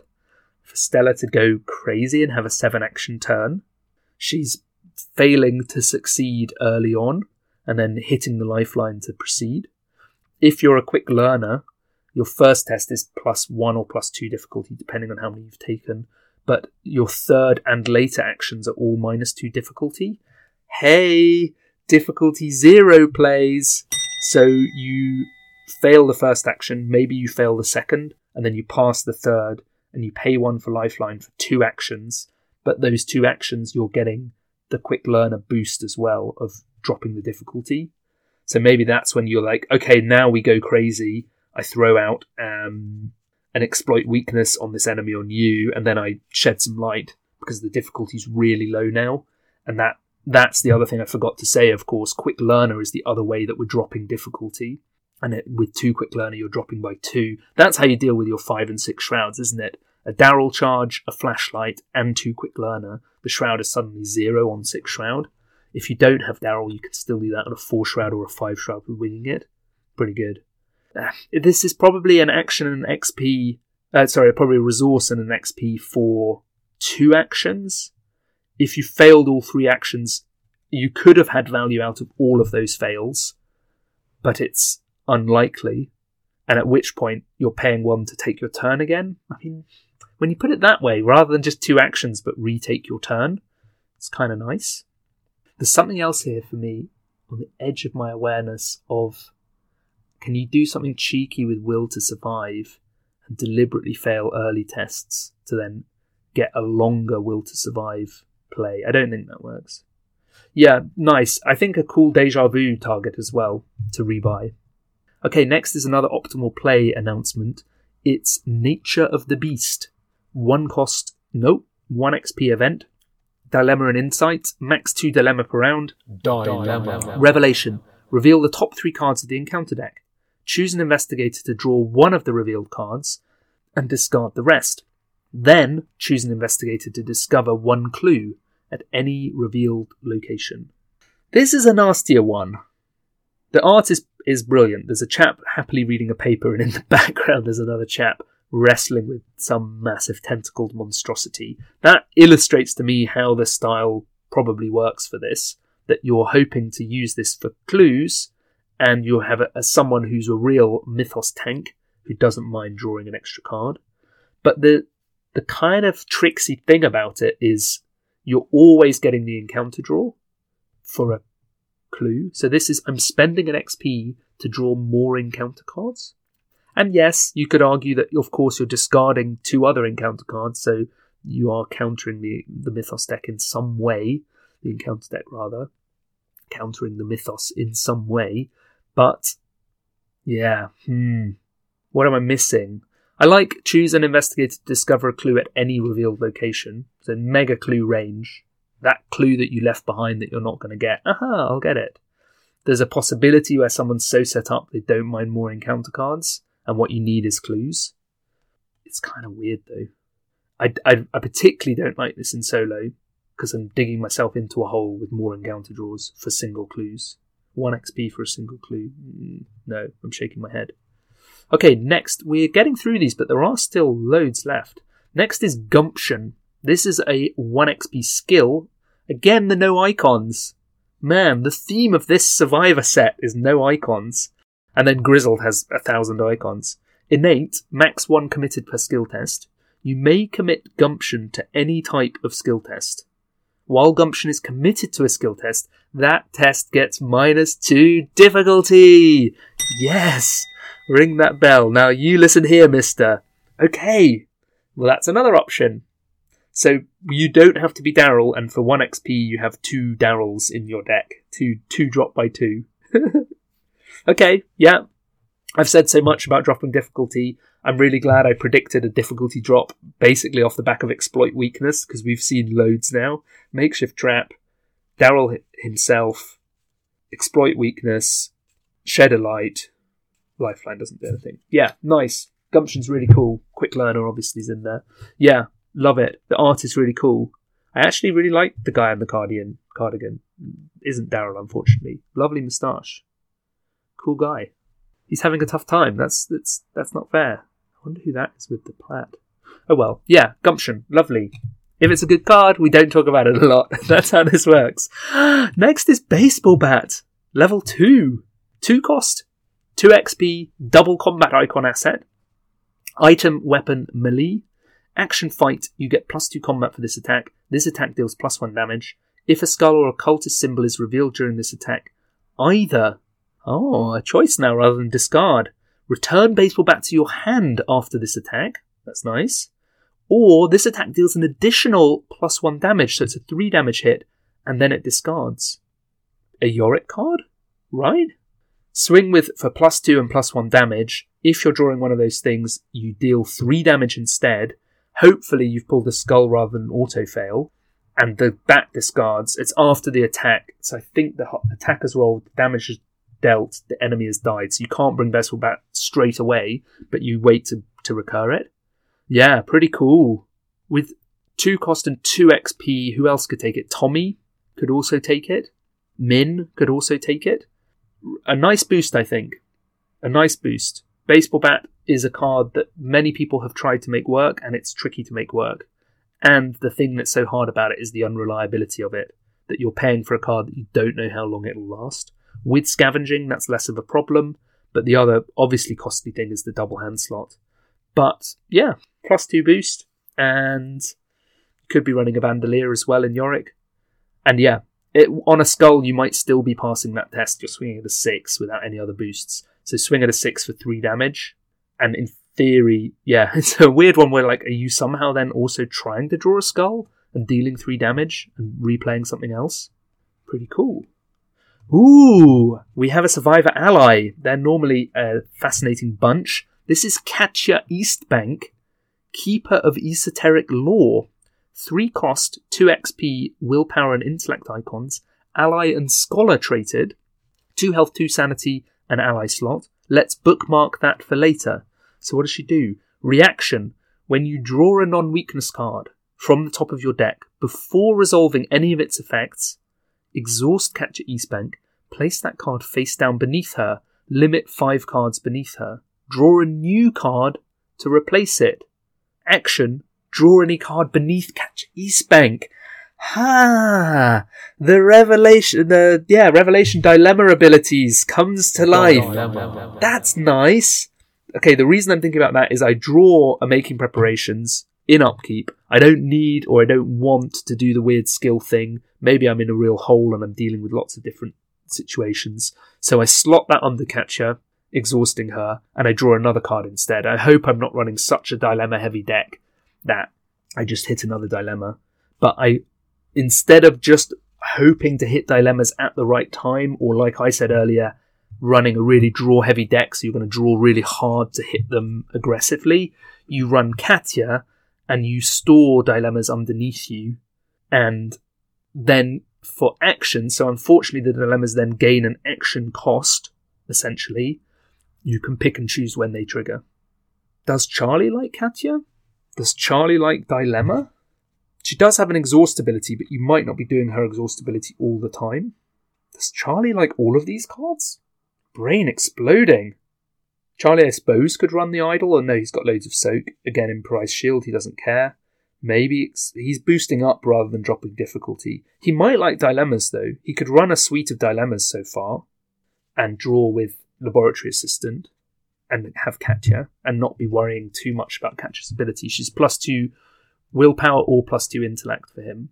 For Stella to go crazy and have a 7-action turn. She's failing to succeed early on and then hitting the lifeline to proceed. If you're a quick learner, your first test is +1 or +2 difficulty, depending on how many you've taken. But your third and later actions are all -2 difficulty. Hey, difficulty 0 plays. So you fail the first action, maybe you fail the second, and then you pass the third, and you pay 1 for lifeline for 2 actions. But those 2 actions, you're getting the quick learner boost as well of dropping the difficulty. So maybe that's when you're like, okay, now we go crazy. I throw out an exploit weakness on this enemy on you, and then I shed some light because the difficulty's really low now. And that's the other thing I forgot to say, of course. Quick learner is the other way that we're dropping difficulty. And with 2 quick learner, you're dropping by 2. That's how you deal with your 5 and 6 shrouds, isn't it? A Daryl charge, a flashlight, and 2 quick learner. The shroud is suddenly 0 on 6 shroud. If you don't have Daryl, you can still do that on a 4 shroud or a 5 shroud with winging it. Pretty good. This is probably an action and an XP... probably a resource and an XP for 2 actions. If you failed all 3 actions, you could have had value out of all of those fails, but it's unlikely. And at which point, you're paying 1 to take your turn again. I mean, when you put it that way, rather than just 2 actions but retake your turn, it's kind of nice. There's something else here for me on the edge of my awareness of, can you do something cheeky with Will to Survive and deliberately fail early tests to then get a longer Will to Survive play? I don't think that works. Yeah, nice. I think a cool deja vu target as well to rebuy. Okay, next is another Optimal Play announcement. It's Nature of the Beast. 1 XP event. Dilemma and Insight. Max 2 Dilemma per round. Dilemma. Revelation. Reveal the top 3 cards of the encounter deck. Choose an investigator to draw 1 of the revealed cards and discard the rest. Then choose an investigator to discover 1 clue at any revealed location. This is a nastier one. The art is brilliant. There's a chap happily reading a paper, and in the background there's another chap wrestling with some massive tentacled monstrosity. That illustrates to me how the style probably works for this. that you're hoping to use this for clues, and you'll have a someone who's a real mythos tank who doesn't mind drawing an extra card. But the kind of tricksy thing about it is you're always getting the encounter draw for a clue. So this is, I'm spending an XP to draw more encounter cards. And yes, you could argue that, of course, you're discarding two other encounter cards, so you are countering the mythos deck in some way. The encounter deck, rather. Countering the mythos in some way. But, yeah. What am I missing? I like choose and investigate to discover a clue at any revealed location. So mega clue range. That clue that you left behind that you're not going to get. Aha, I'll get it. There's a possibility where someone's so set up they don't mind more encounter cards, and what you need is clues. It's kind of weird, though. I particularly don't like this in solo, because I'm digging myself into a hole with more encounter draws for single clues. 1 XP for a single clue. No, I'm shaking my head. Okay, next. We're getting through these, but there are still loads left. Next is Gumption. This is a 1 XP skill. Again, the no icons. Man, the theme of this Survivor set is no icons. And then Grizzled has 1,000 icons. Innate, max 1 committed per skill test. You may commit Gumption to any type of skill test. While Gumption is committed to a skill test, that test gets -2 difficulty. Yes! Ring that bell. Now you listen here, mister. Okay. Well, that's another option. So you don't have to be Daryl, and for 1 XP you have 2 Daryls in your deck. Two drop by 2. Okay, yeah. I've said so much about dropping difficulty. I'm really glad I predicted a difficulty drop basically off the back of exploit weakness, because we've seen loads now. Makeshift Trap, Daryl himself, exploit weakness, shed a light. Lifeline doesn't do anything. Yeah, nice. Gumption's really cool. Quick Learner obviously is in there. Yeah, love it. The art is really cool. I actually really like the guy in the cardigan. Isn't Daryl, unfortunately. Lovely moustache. Cool guy. He's having a tough time. That's not fair. I wonder who that is with the plaid. Oh well. Yeah, Gumption. Lovely. If it's a good card, we don't talk about it a lot. That's how this works. Next is Baseball Bat. Level 2. 2 cost. 2 XP. Double combat icon asset. Item, weapon, melee. Action fight. You get +2 combat for this attack. This attack deals +1 damage. If a skull or occultist symbol is revealed during this attack, either... Oh, a choice now rather than discard. Return Baseball Bat to your hand after this attack. That's nice. Or this attack deals an additional +1 damage, so it's a 3 damage hit, and then it discards. A Yorick card? Right? Swing with for +2 and +1 damage. If you're drawing one of those things, you deal 3 damage instead. Hopefully you've pulled a skull rather than an auto-fail. And the bat discards. It's after the attack, so I think the attacker's rolled, the damage is dealt, the enemy has died, so you can't bring Baseball Bat straight away, but you wait to recur it. Yeah, pretty cool. With 2 cost and 2 XP, who else could take it? Tommy could also take it. Min could also take it. A nice boost, I think. A nice boost. Baseball Bat is a card that many people have tried to make work, and it's tricky to make work. And the thing that's so hard about it is the unreliability of it, that you're paying for a card that you don't know how long it'll last. With scavenging, that's less of a problem, but the other obviously costly thing is the double hand slot. But yeah, +2 boost, and could be running a bandolier as well in Yorick. And yeah, on a skull, you might still be passing that test. You're swinging at a 6 without any other boosts. So swing at a 6 for 3 damage. And in theory, yeah, it's a weird one where, like, are you somehow then also trying to draw a skull and dealing 3 damage and replaying something else? Pretty cool. Ooh, we have a Survivor ally. They're normally a fascinating bunch. This is Katya Eastbank, Keeper of Esoteric Lore. 3 cost, 2 XP, willpower and intellect icons. Ally and scholar traded. 2 health, 2 sanity, an ally slot. Let's bookmark that for later. So what does she do? Reaction. When you draw a non-weakness card from the top of your deck, before resolving any of its effects, exhaust Catcher Eastbank, place that card face down beneath her, limit 5 cards beneath her, draw a new card to replace it. Action, draw any card beneath Catcher Eastbank. Ha! The revelation, revelation dilemma abilities comes to life. That's nice. Okay, the reason I'm thinking about that is I draw a making preparations in upkeep. I don't need or I don't want to do the weird skill thing. Maybe I'm in a real hole and I'm dealing with lots of different situations. So I slot that undercatcher, exhausting her, and I draw another card instead. I hope I'm not running such a dilemma-heavy deck that I just hit another dilemma. But I... instead of just hoping to hit dilemmas at the right time, or like I said earlier, running a really draw-heavy deck, so you're going to draw really hard to hit them aggressively, you run Katya, and you store dilemmas underneath you, and then for action, so unfortunately the dilemmas then gain an action cost, essentially, you can pick and choose when they trigger. Does Charlie like Katya? Does Charlie like Dilemma? She does have an exhaust ability, but you might not be doing her exhaust ability all the time. Does Charlie like all of these cards? Brain exploding. Charlie, I suppose, could run the Idol, or no, he's got loads of soak. Again, Improvised Shield, he doesn't care. Maybe he's boosting up rather than dropping difficulty. He might like Dilemmas, though. He could run a suite of Dilemmas so far, and draw with Laboratory Assistant, and have Katya, and not be worrying too much about Katya's ability. She's +2... willpower or +2 intellect for him.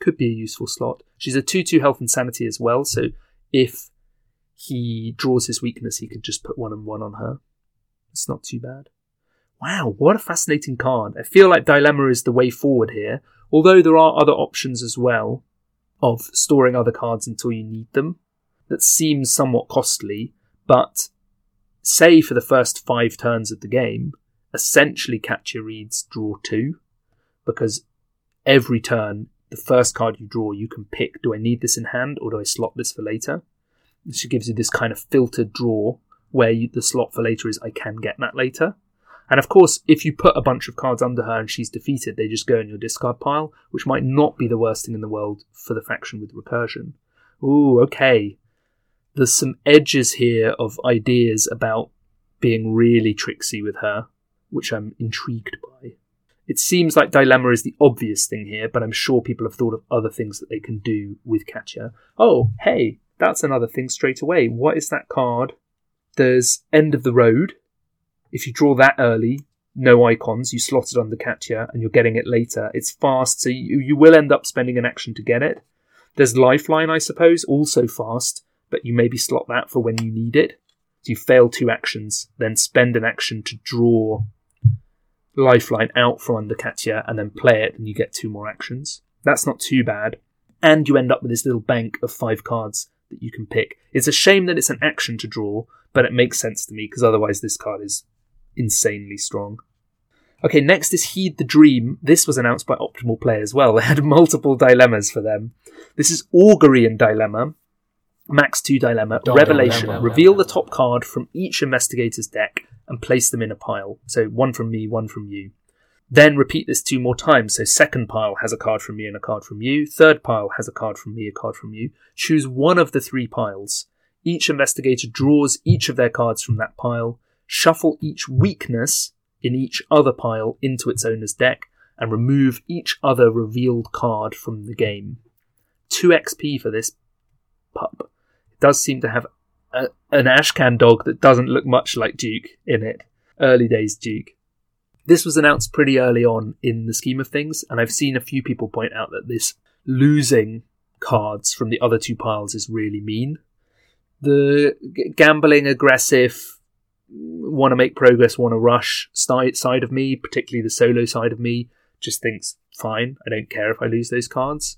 Could be a useful slot. She's a 2/2 health and sanity as well, so if he draws his weakness, he could just put 1/1 on her. It's not too bad. Wow, what a fascinating card. I feel like Dilemma is the way forward here, although there are other options as well of storing other cards until you need them. That seems somewhat costly, but say for the first 5 turns of the game, essentially Katya reads draw 2, because every turn, the first card you draw, you can pick, do I need this in hand or do I slot this for later? And she gives you this kind of filtered draw where the slot for later is I can get that later. And of course, if you put a bunch of cards under her and she's defeated, they just go in your discard pile, which might not be the worst thing in the world for the faction with recursion. Ooh, okay. There's some edges here of ideas about being really tricksy with her, which I'm intrigued by. It seems like Dilemma is the obvious thing here, but I'm sure people have thought of other things that they can do with Katya. Oh, hey, that's another thing straight away. What is that card? There's End of the Road. If you draw that early, no icons, you slot it under Katya, and you're getting it later. It's fast, so you will end up spending an action to get it. There's Lifeline, I suppose, also fast, but you maybe slot that for when you need it. So you fail 2 actions, then spend an action to draw Lifeline out from under Katya and then play it, and you get 2 more actions. That's not too bad. And you end up with this little bank of 5 cards that you can pick. It's a shame that it's an action to draw, but it makes sense to me because otherwise this card is insanely strong. Okay, next is Heed the Dream. This was announced by Optimal Play as well. They had multiple dilemmas for them. This is Augury and Dilemma. Max 2 Dilemma. Revelation. Reveal the top card from each investigator's deck and place them in a pile. So 1 from me, 1 from you. Then repeat this 2 more times. So 2nd pile has a card from me and a card from you. 3rd pile has a card from me, a card from you. Choose 1 of the 3 piles. Each investigator draws each of their cards from that pile. Shuffle each weakness in each other pile into its owner's deck and remove each other revealed card from the game. 2 XP for this pup. It does seem to have an Ashcan dog that doesn't look much like Duke in it. Early days Duke. This was announced pretty early on in the scheme of things, and I've seen a few people point out that this losing cards from the other 2 piles is really mean. The gambling, aggressive, want to make progress, want to rush side of me, particularly the solo side of me, just thinks, fine, I don't care if I lose those cards.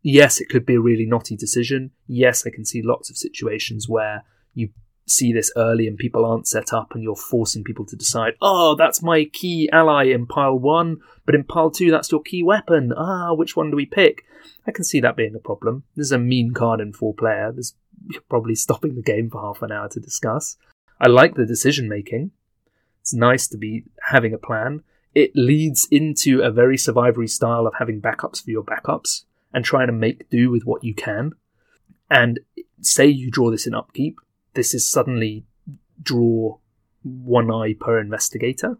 Yes, it could be a really knotty decision. Yes, I can see lots of situations where you see this early and people aren't set up and you're forcing people to decide, oh, that's my key ally in pile 1, but in pile 2, that's your key weapon. Ah, which one do we pick? I can see that being a problem. This is a mean card in 4-player. This you're probably stopping the game for half an hour to discuss. I like the decision-making. It's nice to be having a plan. It leads into a very survivory style of having backups for your backups and trying to make do with what you can. And say you draw this in upkeep, this is suddenly draw 1 eye per investigator.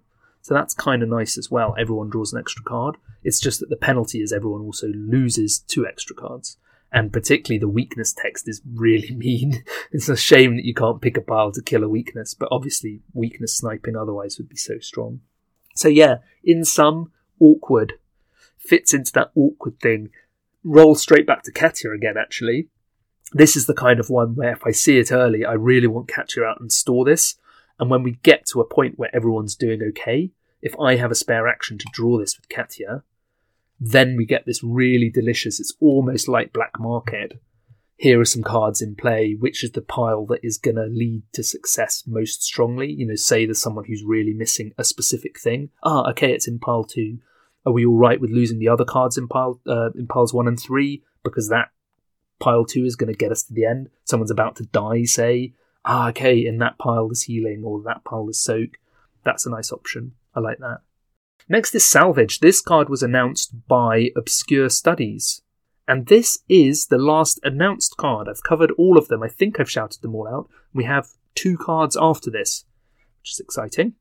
So that's kind of nice as well. Everyone draws an extra card. It's just that the penalty is everyone also loses 2 extra cards. And particularly the weakness text is really mean. It's a shame that you can't pick a pile to kill a weakness, but obviously weakness sniping otherwise would be so strong. So yeah, in sum, awkward. Fits into that awkward thing. Roll straight back to Katia again, actually. This is the kind of one where if I see it early, I really want Katia out and store this. And when we get to a point where everyone's doing okay, if I have a spare action to draw this with Katia, then we get this really delicious, it's almost like black market. Here are some cards in play. Which is the pile that is going to lead to success most strongly? You know, say there's someone who's really missing a specific thing. Ah, okay, it's in pile 2. Are we all right with losing the other cards in piles 1 and 3? Because that pile 2 is going to get us to the end. Someone's about to die, say. Ah, okay, in that pile is healing, or that pile is soak. That's a nice option. I like that. Next is salvage. This card was announced by Obscure Studies. And this is the last announced card. I've covered all of them. I think I've shouted them all out. We have 2 cards after this, which is exciting.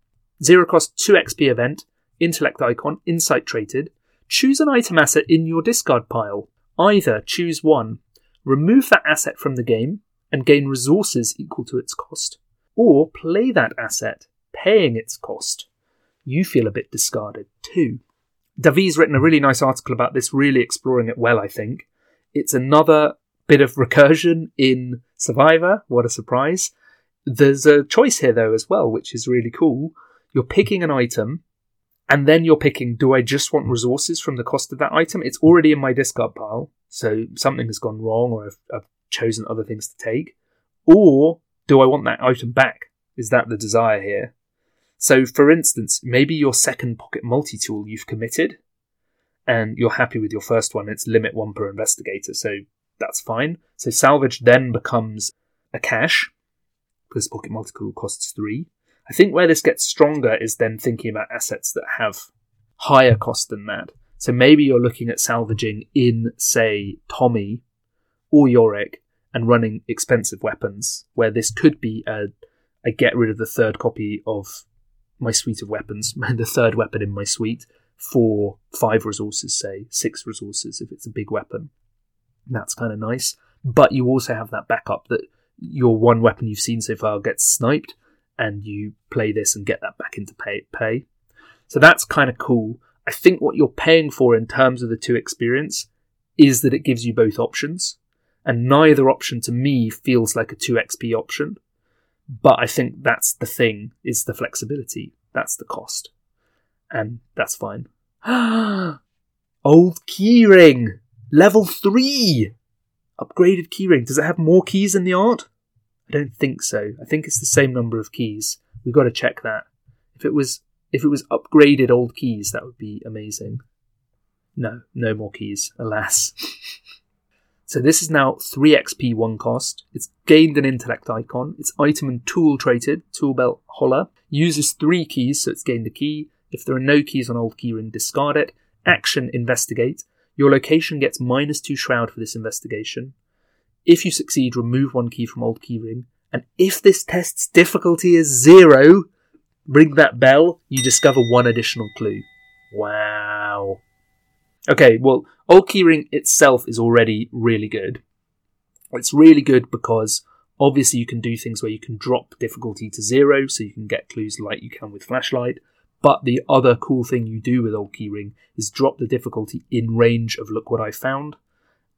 0 cost, 2 XP event, intellect icon, insight traded. Choose an item asset in your discard pile. Either choose 1, remove that asset from the game and gain resources equal to its cost, or play that asset, paying its cost. You feel a bit discarded too. Davi's written a really nice article about this, really exploring it well, I think. It's another bit of recursion in Survivor. What a surprise. There's a choice here, though, as well, which is really cool. You're picking an item, and then you're picking, do I just want resources from the cost of that item? It's already in my discard pile, so something has gone wrong, or I've chosen other things to take. Or do I want that item back? Is that the desire here? So, for instance, maybe your second pocket multi-tool you've committed, and you're happy with your first one. It's limit 1 per investigator, so that's fine. So salvage then becomes a cash, because pocket multi-tool costs 3. I think where this gets stronger is then thinking about assets that have higher cost than that. So maybe you're looking at salvaging in, say, Tommy or Yorick and running expensive weapons, where this could be I get rid of the 3rd copy of my suite of weapons, the 3rd weapon in my suite, for 5 resources, say, 6 resources if it's a big weapon. That's kind of nice. But you also have that backup that your one weapon you've seen so far gets sniped, and you play this and get that back into pay. So that's kind of cool. I think what you're paying for in terms of the 2 experience is that it gives you both options, and neither option to me feels like a 2 XP option. But I think that's the thing, is the flexibility. That's the cost. And that's fine. Old Keyring! Level 3! Upgraded Keyring. Does it have more keys in the art? I don't think so. I think it's the same number of keys. We've got to check that. If it was upgraded old keys, that would be amazing. No more keys, alas. So this is now 3 XP, 1 cost. It's gained an intellect icon. It's item and tool traded, tool belt holler. Uses 3 keys, so it's gained a key. If there are no keys on Old Keyring, discard it. Action, investigate. Your location gets -2 shroud for this investigation. If you succeed, remove 1 key from Old Keyring. And if this test's difficulty is 0, ring that bell, you discover 1 additional clue. Wow. Okay, well, Old Keyring itself is already really good. It's really good because obviously you can do things where you can drop difficulty to 0, so you can get clues like you can with Flashlight. But the other cool thing you do with Old Keyring is drop the difficulty in range of look what I found,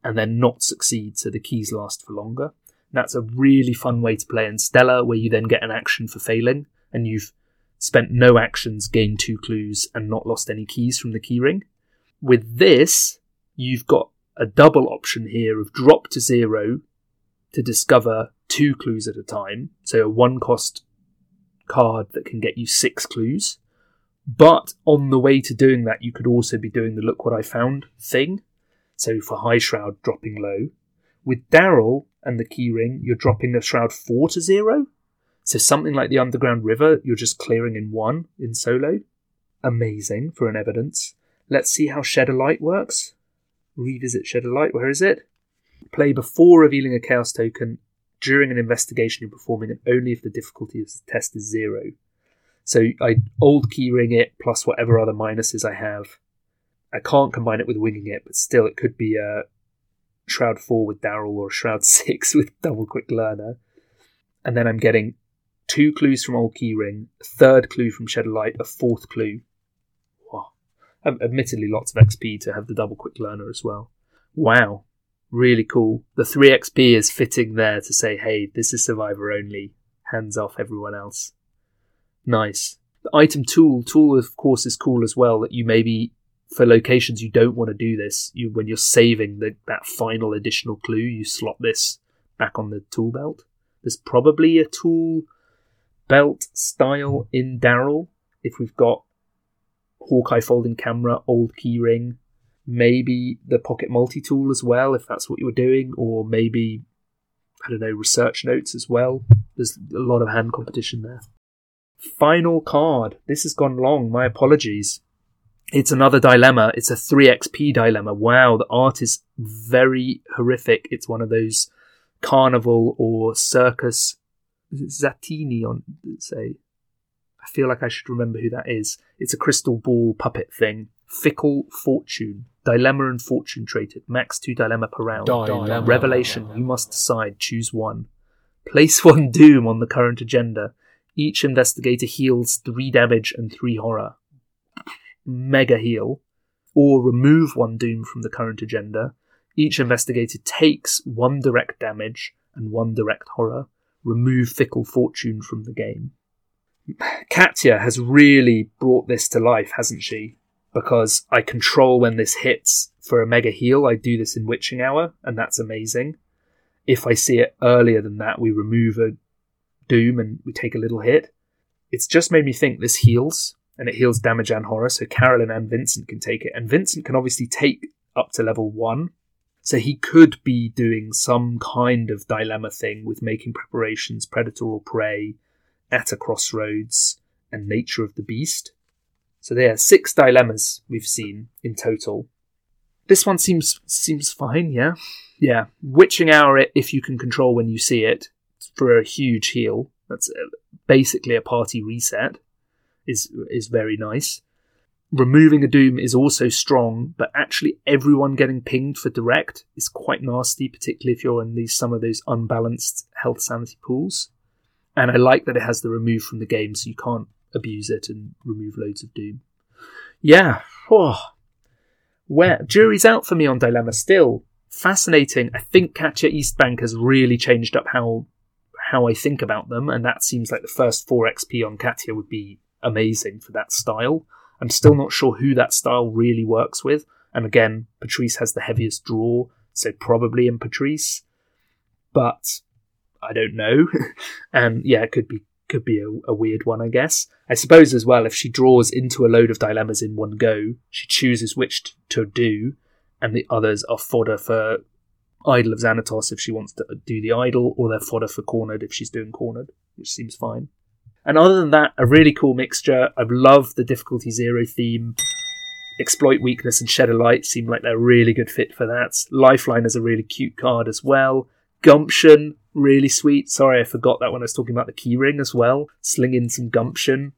and then not succeed, so the keys last for longer. That's a really fun way to play in Stella, where you then get an action for failing, and you've spent no actions, gained 2 clues, and not lost any keys from the Keyring. With this, you've got a double option here of drop to 0 to discover 2 clues at a time. So a 1-cost card that can get you 6 clues. But on the way to doing that, you could also be doing the look what I found thing. So for high shroud, dropping low. With Daryl and the Keyring, you're dropping the shroud 4 to 0. So something like the Underground River, you're just clearing in 1 in solo. Amazing for an evidence. Let's see how Shed a Light works. Revisit Shed a Light. Where is it? Play before revealing a chaos token. During an investigation you're performing, and only if the difficulty of the test is 0. So I Old Keyring it plus whatever other minuses I have. I can't combine it with Winging It, but still it could be a Shroud 4 with Daryl or a Shroud 6 with Double Quick Learner. And then I'm getting 2 clues from Old Keyring, a 3rd clue from Shed of Light, a 4th clue. Wow. Admittedly, lots of XP to have the Double Quick Learner as well. Wow. Really cool. The 3 XP is fitting there to say, hey, this is Survivor only. Hands off everyone else. Nice. The item tool of course is cool as well, that you maybe, for locations you don't want to do this, when you're saving that final additional clue, you slot this back on the tool belt. There's probably a tool belt style in Daryl. If we've got Hawkeye Folding Camera, Old Keyring, maybe the Pocket Multi-Tool as well, if that's what you were doing, or maybe, I don't know, Research Notes as well. There's a lot of hand competition there. Final card. This has gone long. My apologies. It's another dilemma. It's a 3XP dilemma. Wow, the art is very horrific. It's one of those carnival or circus. Is it Zatini on, say? I feel like I should remember who that is. It's a crystal ball puppet thing. Fickle Fortune. Dilemma and fortune traded. Max 2 dilemma per round. Dilemma. Revelation. You must decide. Choose one. Place one doom on the current agenda. Each investigator heals 3 damage and 3 horror. Mega heal. Or remove 1 doom from the current agenda. Each investigator takes 1 direct damage and 1 direct horror. Remove Fickle Fortune from the game. Katya has really brought this to life, hasn't she? Because I control when this hits for a mega heal. I do this in Witching Hour, and that's amazing. If I see it earlier than that, we remove a doom and we take a little hit. It's just made me think this heals, and it heals damage and horror, so Carolyn and Vincent can take it. And Vincent can obviously take up to level 1, so he could be doing some kind of dilemma thing with making preparations, predator or prey, at a crossroads, and nature of the beast. So there are 6 dilemmas we've seen in total. This one seems fine, yeah? Yeah. Witching Hour it if you can control when you see it for a huge heal. That's basically a party reset. Is very nice. Removing a doom is also strong, but actually everyone getting pinged for direct is quite nasty, particularly if you're in some of those unbalanced health sanity pools. And I like that it has the remove from the game, so you can't abuse it and remove loads of doom. Yeah. Oh. Jury's out for me on Dilemma still. Fascinating. I think Katya Eastbank has really changed up how I think about them, and that seems like the first 4 XP on Katya would be amazing for that style. I'm still not sure who that style really works with, and again, Patrice has the heaviest draw, so probably in Patrice, but I don't know. And yeah, it could be a weird one, I guess. I suppose as well, if she draws into a load of dilemmas in one go, she chooses which to do, and the others are fodder for Idol of Xanatos if she wants to do the idol, or they're fodder for Cornered if she's doing Cornered, which seems fine. And other than that, a really cool mixture. I've loved the difficulty 0 theme. Exploit Weakness and Shed a Light seem like they're a really good fit for that. Lifeline is a really cute card as well. Gumption, really sweet. Sorry, I forgot that when I was talking about the Keyring as well. Sling in some Gumption.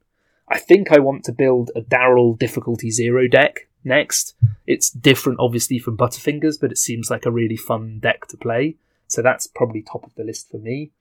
I think I want to build a Daryl difficulty 0 deck next. It's different, obviously, from Butterfingers, but it seems like a really fun deck to play. So that's probably top of the list for me.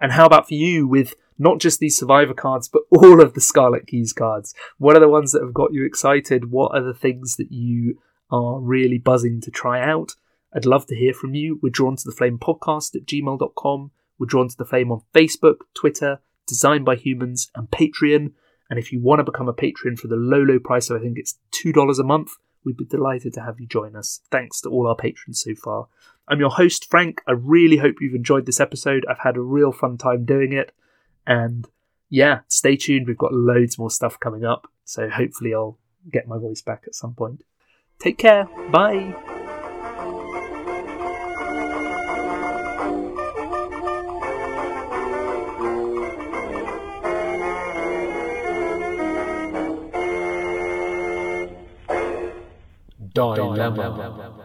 And how about for you with not just these Survivor cards, but all of the Scarlet Keys cards? What are the ones that have got you excited? What are the things that you are really buzzing to try out? I'd love to hear from you. We're Drawn to the Flame podcast at gmail.com. We're Drawn to the Flame on Facebook, Twitter, Designed by Humans, and Patreon. And if you want to become a Patreon for the low, low price of, I think it's $2 a month, we'd be delighted to have you join us. Thanks to all our patrons so far. I'm your host, Frank. I really hope you've enjoyed this episode. I've had a real fun time doing it. And yeah, stay tuned. We've got loads more stuff coming up. So hopefully I'll get my voice back at some point. Take care. Bye. Dilemma.